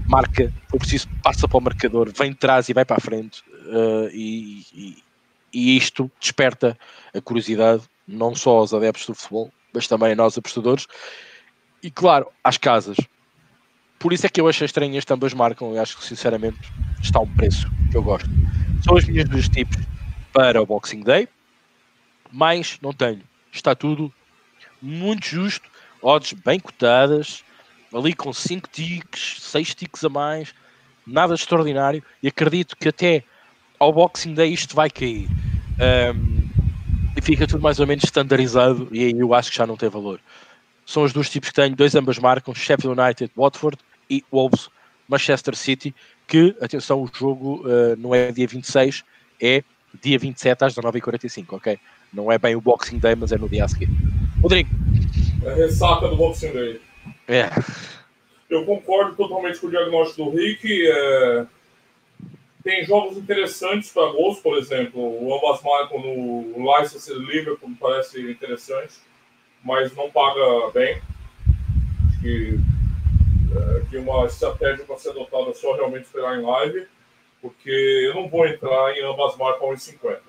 Marca, foi preciso, passa para o marcador, vem de trás e vai para a frente, uh, e, e, e isto desperta a curiosidade não só aos adeptos do futebol, mas também a nós apostadores e claro, às casas. Por isso é que eu acho estranho este ambas marcam, eu acho que sinceramente está um preço que eu gosto. São as minhas dos tipos para o Boxing Day, mas não tenho, está tudo muito justo, odds bem cotadas, ali com cinco ticks, seis ticks a mais, nada extraordinário, e acredito que até ao Boxing Day isto vai cair, um, e fica tudo mais ou menos estandarizado, e aí eu acho que já não tem valor. São os dois tipos que tenho, dois ambas marcam, Sheffield United, Watford e Wolves, Manchester City, que, atenção, o jogo uh, não é dia vinte e seis, é dia vinte e sete às dezanove e quarenta e cinco, ok? Não é bem o Boxing Day, mas é no dia a seguir. Rodrigo. É ressaca do Boxing Day. É. Eu concordo totalmente com o diagnóstico do Rick. É... Tem jogos interessantes para gols, por exemplo. O ambas marcam no Leicester Liverpool, parece interessante, mas não paga bem. Acho que, é, que uma estratégia para ser adotada é só realmente esperar em live, porque eu não vou entrar em ambas marcam a um vírgula cinquenta,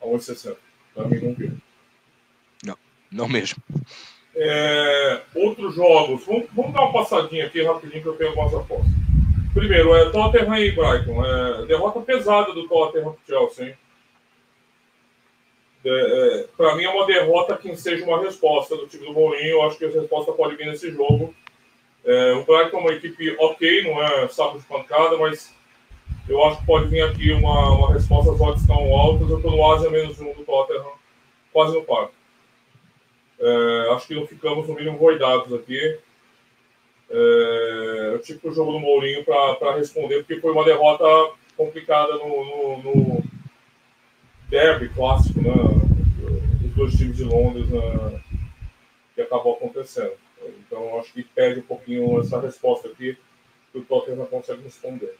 a um vírgula sessenta. Para mim, não vi. Não, não mesmo. É, outros jogos, vamos, vamos dar uma passadinha aqui rapidinho que eu pego umas apostas. Primeiro, é Tottenham e Brighton. É, derrota pesada do Tottenham para o Chelsea, hein? É, é, para mim é uma derrota que seja uma resposta do time do Mourinho. Eu acho que a resposta pode vir nesse jogo. É, o Brighton é uma equipe ok, não é saco de pancada, mas eu acho que pode vir aqui uma, uma resposta. As odds estão altas. Eu estou no Ásia menos um do Tottenham, quase no par. É, acho que não ficamos no mínimo voidados aqui. É, eu tive o jogo do Mourinho para responder, porque foi uma derrota complicada no, no, no derby clássico, né? Os dois times de Londres, né? Que acabou acontecendo. Então acho que perde um pouquinho essa resposta aqui que o Tottenham consegue responder.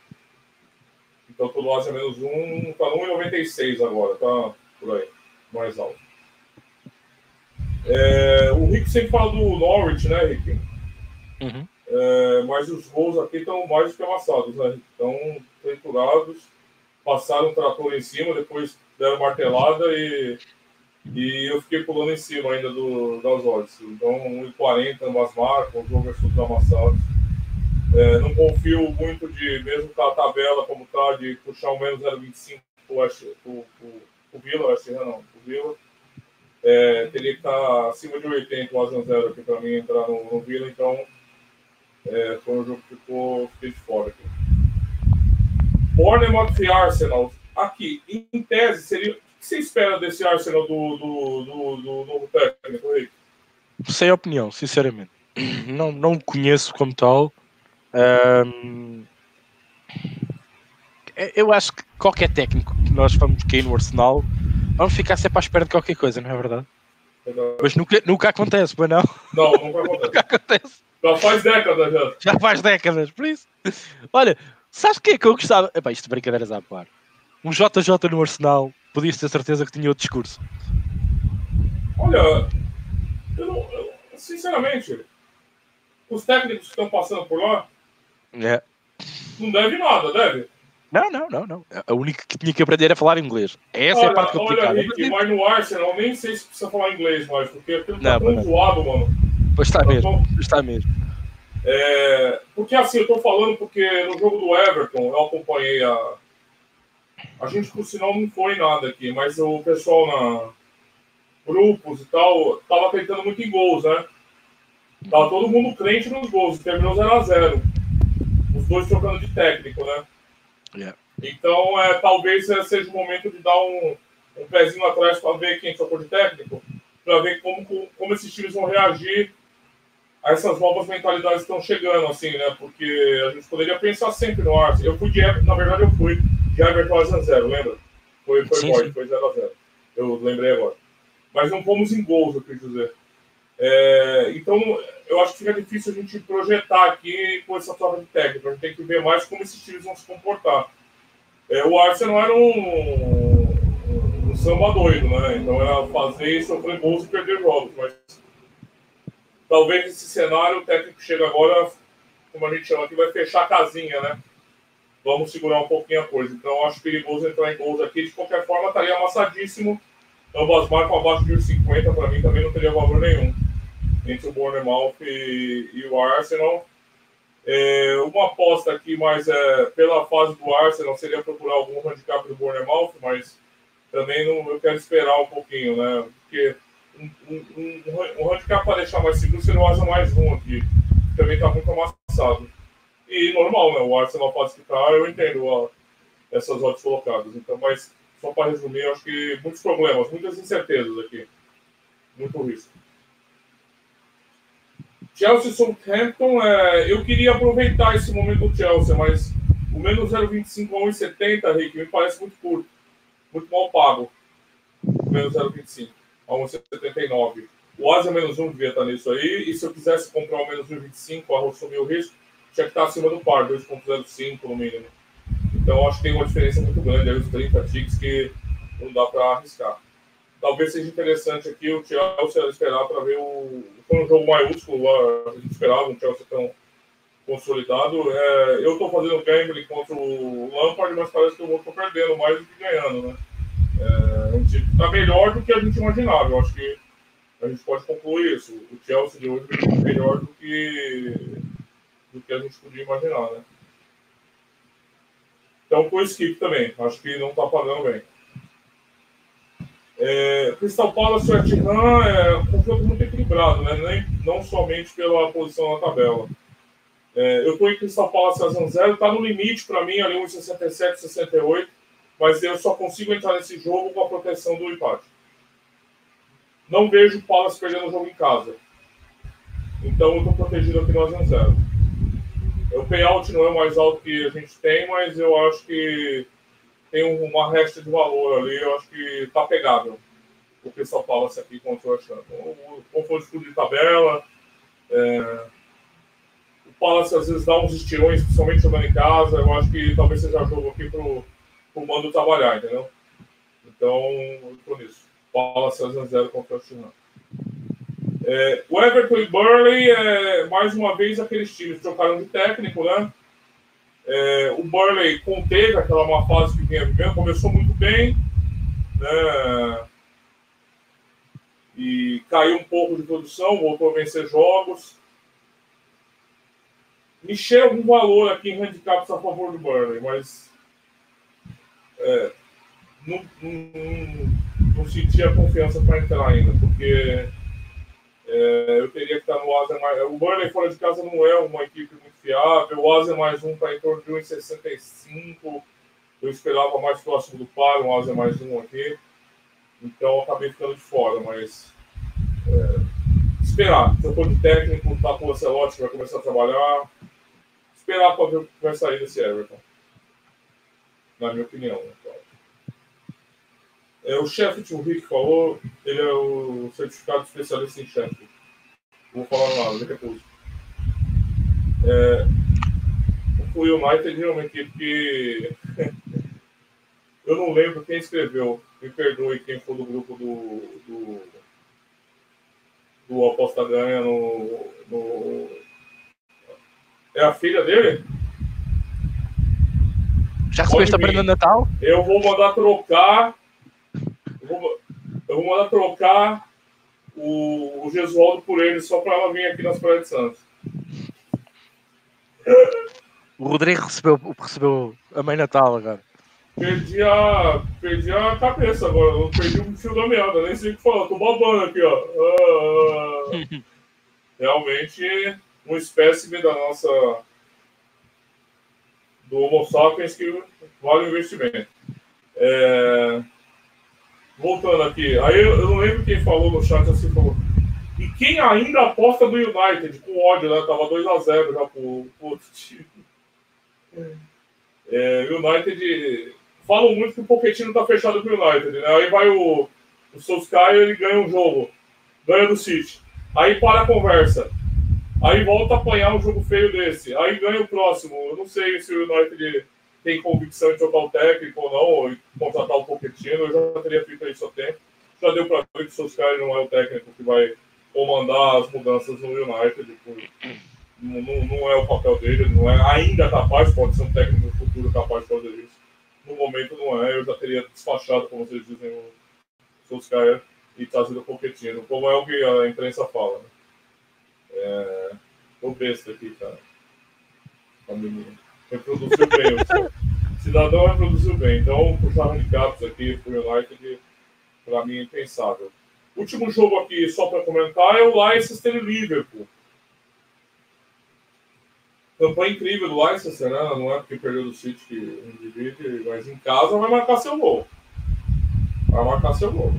Então todo lado é menos um, está um vírgula noventa e seis agora, tá por aí, mais alto. É, o Rick sempre fala do Norwich, né, Rick? Uhum. É, mas os gols aqui estão mais do que amassados, né? Estão triturados, passaram o trator em cima, depois deram martelada e, e eu fiquei pulando em cima ainda do, das odds. Então, um vírgula quarenta ambas marcas, os gols todos amassados. É, não confio muito de, mesmo com a tabela como está, de puxar o menos zero vírgula vinte e cinco para o Vila, o S R não, para o Vila. É, teria que estar acima de oitenta, o Aston Villa aqui para mim entrar no, no Vila, então é, foi um jogo que ficou de fora aqui. Bournemouth e Arsenal. Aqui, em tese, seria... O que você espera desse Arsenal do, do, do, do novo técnico, Henrique? Sem opinião, sinceramente. Não, não conheço como tal. Um, eu acho que qualquer técnico que nós vamos cair no Arsenal, vamos ficar sempre à espera de qualquer coisa, não é verdade? Não. Mas nunca, nunca acontece, mas não? Não, nunca acontece. Nunca acontece. Já faz décadas, já. Já faz décadas, por isso. Olha, sabes o que é que eu gostava? Epá, isto de brincadeiras à par. Um J J no Arsenal, podias ter certeza que tinha outro discurso. Olha, eu não, eu, sinceramente, os técnicos que estão passando por lá, é. Não deve nada, deve? Não, não, não, não. A única que tinha que aprender é falar inglês. Essa olha, é a parte complicada. Olha, Rick, mas no Arsenal nem sei se precisa falar inglês mais, porque aquilo tá tão voado, mano. Pois está mesmo, pois está mesmo. É, porque assim, eu tô falando porque no jogo do Everton, eu acompanhei a... A gente, por sinal, não foi nada aqui, mas o pessoal na grupos e tal, tava acreditando muito em gols, né? Tava todo mundo crente nos gols, terminou zero a zero. Os dois trocando de técnico, né? Yeah. Então, é, talvez seja o momento de dar um, um pezinho atrás para ver quem trocou de técnico, para ver como, como esses times vão reagir a essas novas mentalidades que estão chegando, assim, né? Porque a gente poderia pensar sempre no Arsenal. Eu fui de Everton, na verdade eu fui de Everton zero a zero, lembra? Foi foi sim, boy, sim. Foi zero a zero. Eu lembrei agora. Mas não fomos em gols, eu quis dizer. É, então, eu acho que fica difícil a gente projetar aqui com essa troca de técnica. A gente tem que ver mais como esses times vão se comportar. É, o Arsenal era um, um, um samba doido, né? Então era fazer, sofrer gols e perder jogos. Mas talvez nesse cenário o técnico chega agora, como a gente chama aqui, vai fechar a casinha, né? Vamos segurar um pouquinho a coisa. Então eu acho perigoso entrar em gols aqui. De qualquer forma, estaria amassadíssimo. Ambas marcam abaixo de um cinquenta, para mim também não teria valor nenhum. Entre o Bournemouth e, e o Arsenal. É, uma aposta aqui, mas é, pela fase do Arsenal, seria procurar algum handicap do Bournemouth, mas também não, eu quero esperar um pouquinho, né? Porque um, um, um, um handicap para deixar mais seguro, seria o Arsenal mais um aqui. Também está muito amassado. E normal, né? O Arsenal faz que tá, eu entendo ó, essas odds colocadas. Então, mas só para resumir, eu acho que muitos problemas, muitas incertezas aqui. Muito risco. Chelsea e Southampton, é, eu queria aproveitar esse momento do Chelsea, mas o menos zero vírgula vinte e cinco a um setenta, Rick, me parece muito curto, muito mal pago. O menos zero vírgula vinte e cinco a um setenta e nove. O Asa menos um devia estar nisso aí, e se eu quisesse comprar o menos um vírgula vinte e cinco, a assumir o risco, tinha que estar acima do par, dois vírgula zero cinco no mínimo. Então acho que tem uma diferença muito grande, aí os trinta ticks que não dá para arriscar. Talvez seja interessante aqui o Chelsea esperar para ver o... Foi um jogo maiúsculo, a gente esperava um Chelsea tão consolidado. É, eu estou fazendo gambling contra o Lampard, mas parece que eu vou perdendo mais do que ganhando, né? É, um time que está melhor do que a gente imaginava. Eu acho que a gente pode concluir isso. O Chelsea de hoje é melhor do que, do que a gente podia imaginar, né? Então, com o skip também. Acho que não está pagando bem. É, Crystal Palace e o Tottenham é um confronto muito equilibrado, né? Nem, não somente pela posição na tabela. É, eu estou em Crystal Palace a zero a zero, está no limite para mim, ali um sessenta e sete, sessenta e oito, mas eu só consigo entrar nesse jogo com a proteção do empate. Não vejo o Palace perdendo o jogo em casa. Então eu estou protegido aqui no zero a zero. O payout não é o mais alto que a gente tem, mas eu acho que tem uma resta de valor ali, eu acho que está pegável. O pessoal fala isso aqui contra o Arsenal. Como foi o estudo de tabela, é... o Palace às vezes dá uns estirões, principalmente jogando em casa, eu acho que talvez seja jogo aqui para o Mando trabalhar, entendeu? Então, eu tô nisso. Palace zero a zero contra o Arsenal. É... O Everton e Burnley, é... mais uma vez, aqueles times trocaram de técnico, né? É, o Burnley conteve aquela má fase que vinha vivendo, começou muito bem, né? E caiu um pouco de produção, voltou a vencer jogos. Mexer algum valor aqui em handicaps a favor do Burnley, mas é, não, não, não senti a confiança para entrar ainda, porque é, eu teria que estar no Asa mais... O Burnley fora de casa não é uma equipe muito fiável, o Asa mais um está em torno de um vírgula sessenta e cinco, eu esperava mais próximo do par, um Asa mais um aqui, então acabei ficando de fora, mas... É, esperar, se eu for de técnico, tá com o Ancelotti, vai começar a trabalhar. Esperar para ver o que vai sair desse Everton. Na minha opinião. Claro. É, o Sheffield, o Rick falou, ele é o certificado especialista em Sheffield. Não vou falar nada, daqui a pouco. É, o United é uma equipe que... eu não lembro quem escreveu. Me perdoe quem for do grupo do... do... do Aposta Ganha no, no... É a filha dele? Já se fez o Natal? Eu vou mandar trocar... Eu vou, eu vou mandar trocar o, o Jesualdo por ele, só para ela vir aqui nas praias de Santos. O Rodrigo recebeu, recebeu a mãe Natal agora. Perdi a, perdi a cabeça agora, eu perdi o fio da meada, nem sei o que falar, tô babando aqui, ó. Uh, realmente, um espécime da nossa... do Homo sapiens que vale o investimento. É, voltando aqui, aí eu, eu não lembro quem falou no chat, assim, falou... E quem ainda aposta do United, com ódio, né? Tava dois a zero já pro, pro outro time. É, United... Falam muito que o Pochettino tá fechado pro United, né? Aí vai o, o Solskjaer e ele ganha um jogo. Ganha do City. Aí para a conversa. Aí volta a apanhar um jogo feio desse. Aí ganha o próximo. Eu não sei se o United tem convicção de trocar o técnico ou não, ou contratar o Pochettino. Eu já teria feito isso há tempo. Já deu pra ver que o Solskjaer não é o técnico que vai comandar as mudanças no United. Não, não, não é o papel dele, não é ainda capaz, pode ser um técnico no futuro capaz de fazer isso. No momento não é, eu já teria despachado, como vocês dizem, o Solskjaer e trazido o Pochettino, como é o que a imprensa fala. Né? É... Tô besta aqui, cara. A menina. Reproduziu bem. O cidadão reproduziu bem. Então, puxar handicaps aqui pro United, pra mim é impensável. Último jogo aqui, só pra comentar, é o Leicester e Liverpool. Campanha incrível do Leicester, né? Não é porque perdeu do City que não divide, mas em casa vai marcar seu gol. Vai marcar seu gol.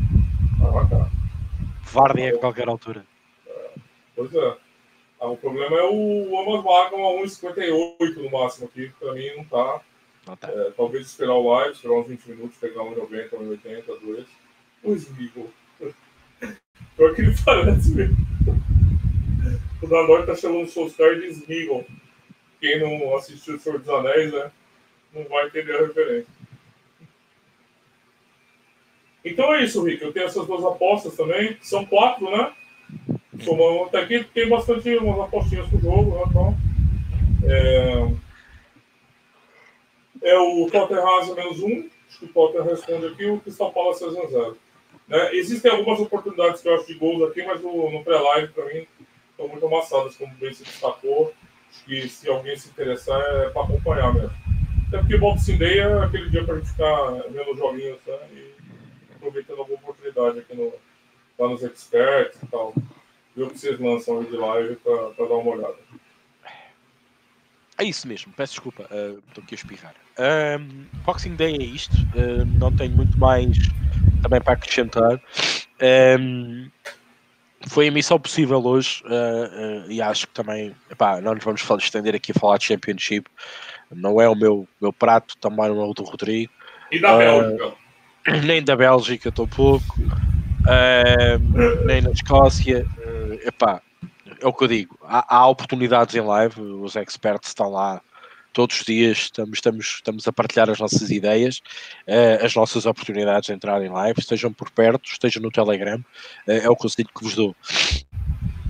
Vai marcar. Vardy a qualquer altura. É. Pois é. Ah, o problema é o, o ambas marcam a um vírgula cinquenta e oito no máximo aqui, pra mim não tá. Não tá. É, talvez esperar o live, esperar uns vinte minutos, pegar um noventa, um oitenta, dois. O Smigo. Pior que ele parece mesmo. O Danone tá chamando o Solskjaer de Smigo. Quem não assistiu o Senhor dos Anéis, né, não vai entender a referência. Então é isso, Rick. Eu tenho essas duas apostas também, que são quatro, né? Somando até aqui, tem bastante umas apostinhas pro jogo, né? Então, é, é o Tottenham menos um, acho que o Tottenham responde aqui, o Crystal Palace seis a zero. Né? Existem algumas oportunidades que eu acho de gols aqui, mas no, no pré-live, para mim, estão muito amassadas, como bem se destacou. Que se alguém se interessar é para acompanhar mesmo. Até porque Boxing Day é aquele dia para a gente ficar vendo joguinhos, né? E aproveitando alguma oportunidade aqui no, lá nos experts e tal. Ver o que vocês lançam aí de live para dar uma olhada. É isso mesmo, peço desculpa, estou uh, aqui a espirrar. Um, Boxing Day é isto, uh, não tenho muito mais também para acrescentar. Um, Foi a missão possível hoje uh, uh, e acho que também, epá, não nos vamos estender aqui a falar de Championship, não é o meu, meu prato, também não é o do Rodrigo. E da uh, Bélgica? Nem da Bélgica, estou pouco, uh, nem na Escócia, uh, epá, é o que eu digo, há, há oportunidades em live, os experts estão lá todos os dias, estamos, estamos, estamos a partilhar as nossas ideias, uh, as nossas oportunidades de entrar em live, estejam por perto, estejam no Telegram, uh, é o conselho que vos dou.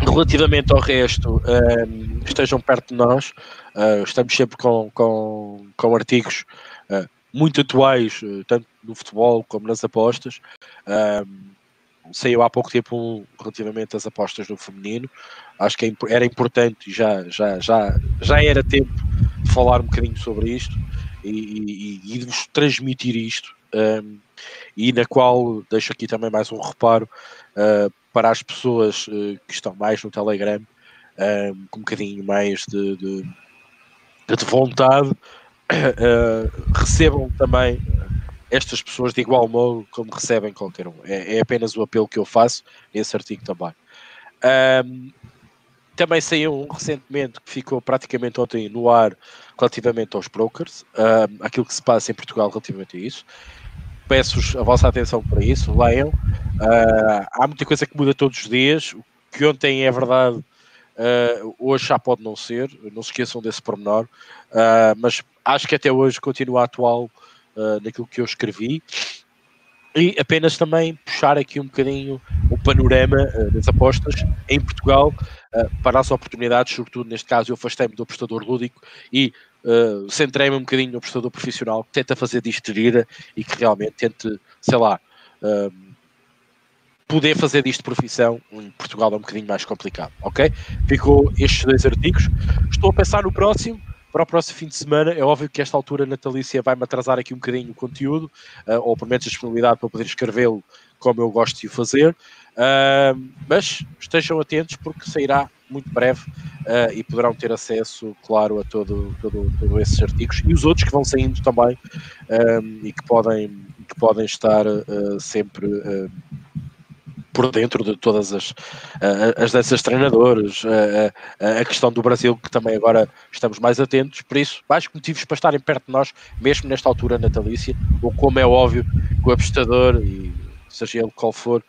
Relativamente ao resto, uh, estejam perto de nós, uh, estamos sempre com, com, com artigos uh, muito atuais, uh, tanto no futebol como nas apostas, uh, saiu há pouco tempo relativamente às apostas do feminino. Acho que era importante, já, já, já, já era tempo de falar um bocadinho sobre isto e, e, e de vos transmitir isto, um, e na qual deixo aqui também mais um reparo uh, para as pessoas uh, que estão mais no Telegram, um, com um bocadinho mais de, de, de vontade, uh, recebam também estas pessoas de igual modo como recebem qualquer um. É, é apenas o apelo que eu faço nesse artigo também. Um, também saiu um recentemente que ficou praticamente ontem no ar relativamente aos brokers, um, aquilo que se passa em Portugal relativamente a isso. Peço-vos a vossa atenção para isso, leiam. Uh, há muita coisa que muda todos os dias. O que ontem é verdade, uh, hoje já pode não ser. Não se esqueçam desse pormenor. Uh, mas acho que até hoje continua atual Uh, daquilo que eu escrevi, e apenas também puxar aqui um bocadinho o panorama uh, das apostas em Portugal uh, para as oportunidades, sobretudo neste caso eu afastei-me do apostador lúdico e uh, centrei-me um bocadinho no apostador profissional que tenta fazer disto e que realmente tente, sei lá, uh, poder fazer disto profissão. Em Portugal é um bocadinho mais complicado, ok? Ficou estes dois artigos, estou a pensar no próximo. Para o próximo fim de semana, é óbvio que esta altura natalícia vai-me atrasar aqui um bocadinho o conteúdo, uh, ou pelo menos a disponibilidade para poder escrevê-lo como eu gosto de o fazer, uh, mas estejam atentos porque sairá muito breve uh, e poderão ter acesso, claro, a todo, todo, todo esses artigos e os outros que vão saindo também uh, e que podem, que podem estar uh, sempre... Uh, por dentro de todas as, as dessas treinadoras, a, a questão do Brasil, que também agora estamos mais atentos, por isso, mais motivos para estarem perto de nós, mesmo nesta altura natalícia, ou como é óbvio, que o apostador, e seja ele qual for,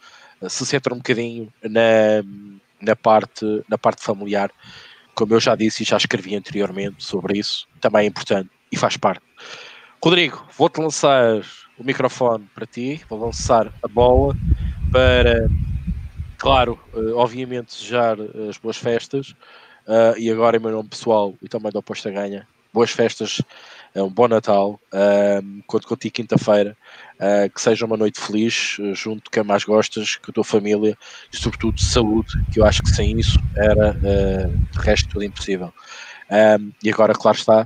se centra um bocadinho na, na, parte, na parte familiar, como eu já disse e já escrevi anteriormente sobre isso, também é importante e faz parte. Rodrigo, vou-te lançar o microfone para ti, vou lançar a bola, para, claro, obviamente desejar as boas festas uh, e agora em meu nome pessoal e também da Aposta Ganha, boas festas, um bom Natal, uh, conto contigo quinta-feira, uh, que seja uma noite feliz, uh, junto com quem mais gostas, com a tua família e sobretudo saúde, que eu acho que sem isso era uh, de resto tudo impossível. Uh, e agora, claro está,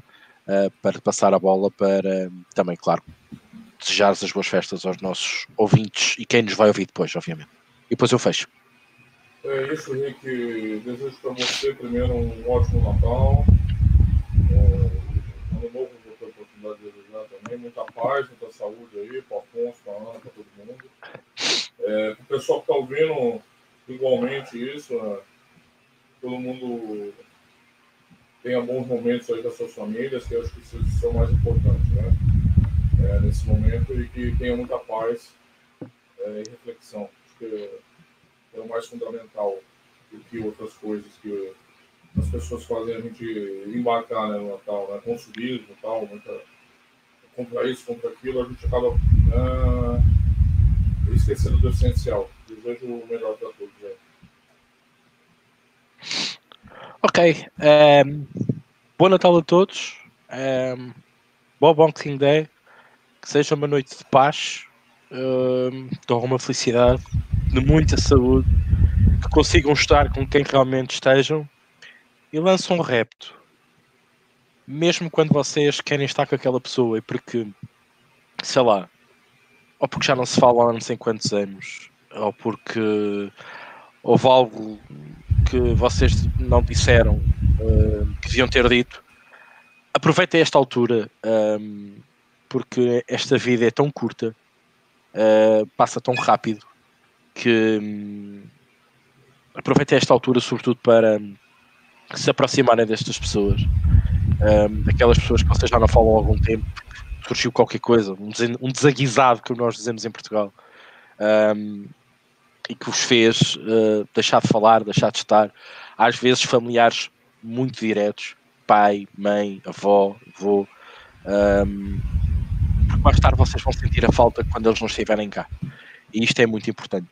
uh, para passar a bola para, uh, também, claro, desejares as boas festas aos nossos ouvintes e quem nos vai ouvir depois, obviamente. E depois eu fecho. É isso, Rick. Desejo para você primeiro um ótimo Natal. Um ano novo, vou ter a oportunidade de desejar também. Muita paz, muita saúde aí, para o Afonso, para a Ana, para todo mundo. É, para o pessoal que está ouvindo, igualmente isso. Né? Todo mundo tenha bons momentos aí com as suas famílias, que eu acho que isso são mais importantes, né? É, nesse momento, e que tenha muita paz é, e reflexão. Acho que é o mais fundamental do que outras coisas que as pessoas fazem a gente embarcar, né, no Natal, né? Consumismo e tal, muita, contra isso, contra aquilo, a gente acaba ah, esquecendo do essencial. Desejo o melhor para todos. Né? Ok. Um, bom Natal a todos. Um, bom Boxing Day. Que seja uma noite de paz, de alguma felicidade, de muita saúde, que consigam estar com quem realmente estejam e lançam um repto. Mesmo quando vocês querem estar com aquela pessoa e porque, sei lá, ou porque já não se fala há não sei quantos anos, ou porque houve algo que vocês não disseram, que deviam ter dito, aproveitem esta altura, porque esta vida é tão curta, uh, passa tão rápido, que um, aproveitei esta altura sobretudo para um, se aproximarem destas pessoas, um, daquelas pessoas que vocês já não falam há algum tempo, surgiu qualquer coisa, um, des- um desaguisado, como nós dizemos em Portugal, um, e que vos fez uh, deixar de falar, deixar de estar, às vezes familiares muito diretos, pai, mãe, avó, avô, um, porque mais tarde vocês vão sentir a falta quando eles não estiverem cá. E isto é muito importante.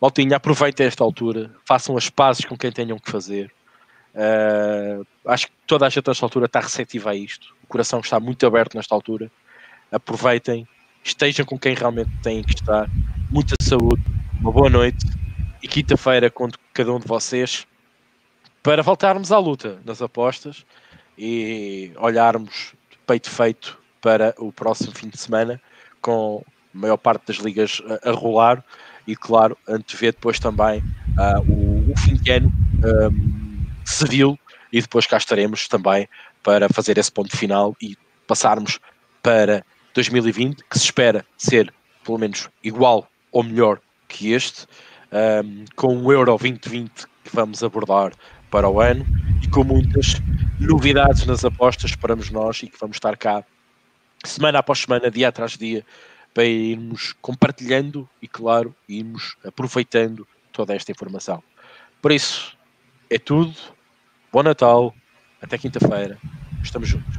Maltinha, aproveitem esta altura, façam as pazes com quem tenham que fazer. Uh, acho que toda a gente nesta altura está receptiva a isto. O coração está muito aberto nesta altura. Aproveitem, estejam com quem realmente têm que estar. Muita saúde, uma boa noite e quinta-feira conto com cada um de vocês para voltarmos à luta nas apostas e olharmos peito feito para o próximo fim de semana, com a maior parte das ligas a, a rolar e, claro, antever depois também uh, o, o fim de ano um, civil, e depois cá estaremos também para fazer esse ponto final e passarmos para dois mil e vinte, que se espera ser pelo menos igual ou melhor que este, um, com o Euro vinte vinte que vamos abordar para o ano e com muitas novidades nas apostas, esperamos nós, e que vamos estar cá semana após semana, dia atrás dia, para irmos compartilhando e, claro, irmos aproveitando toda esta informação. Por isso, é tudo. Bom Natal, até quinta-feira. Estamos juntos.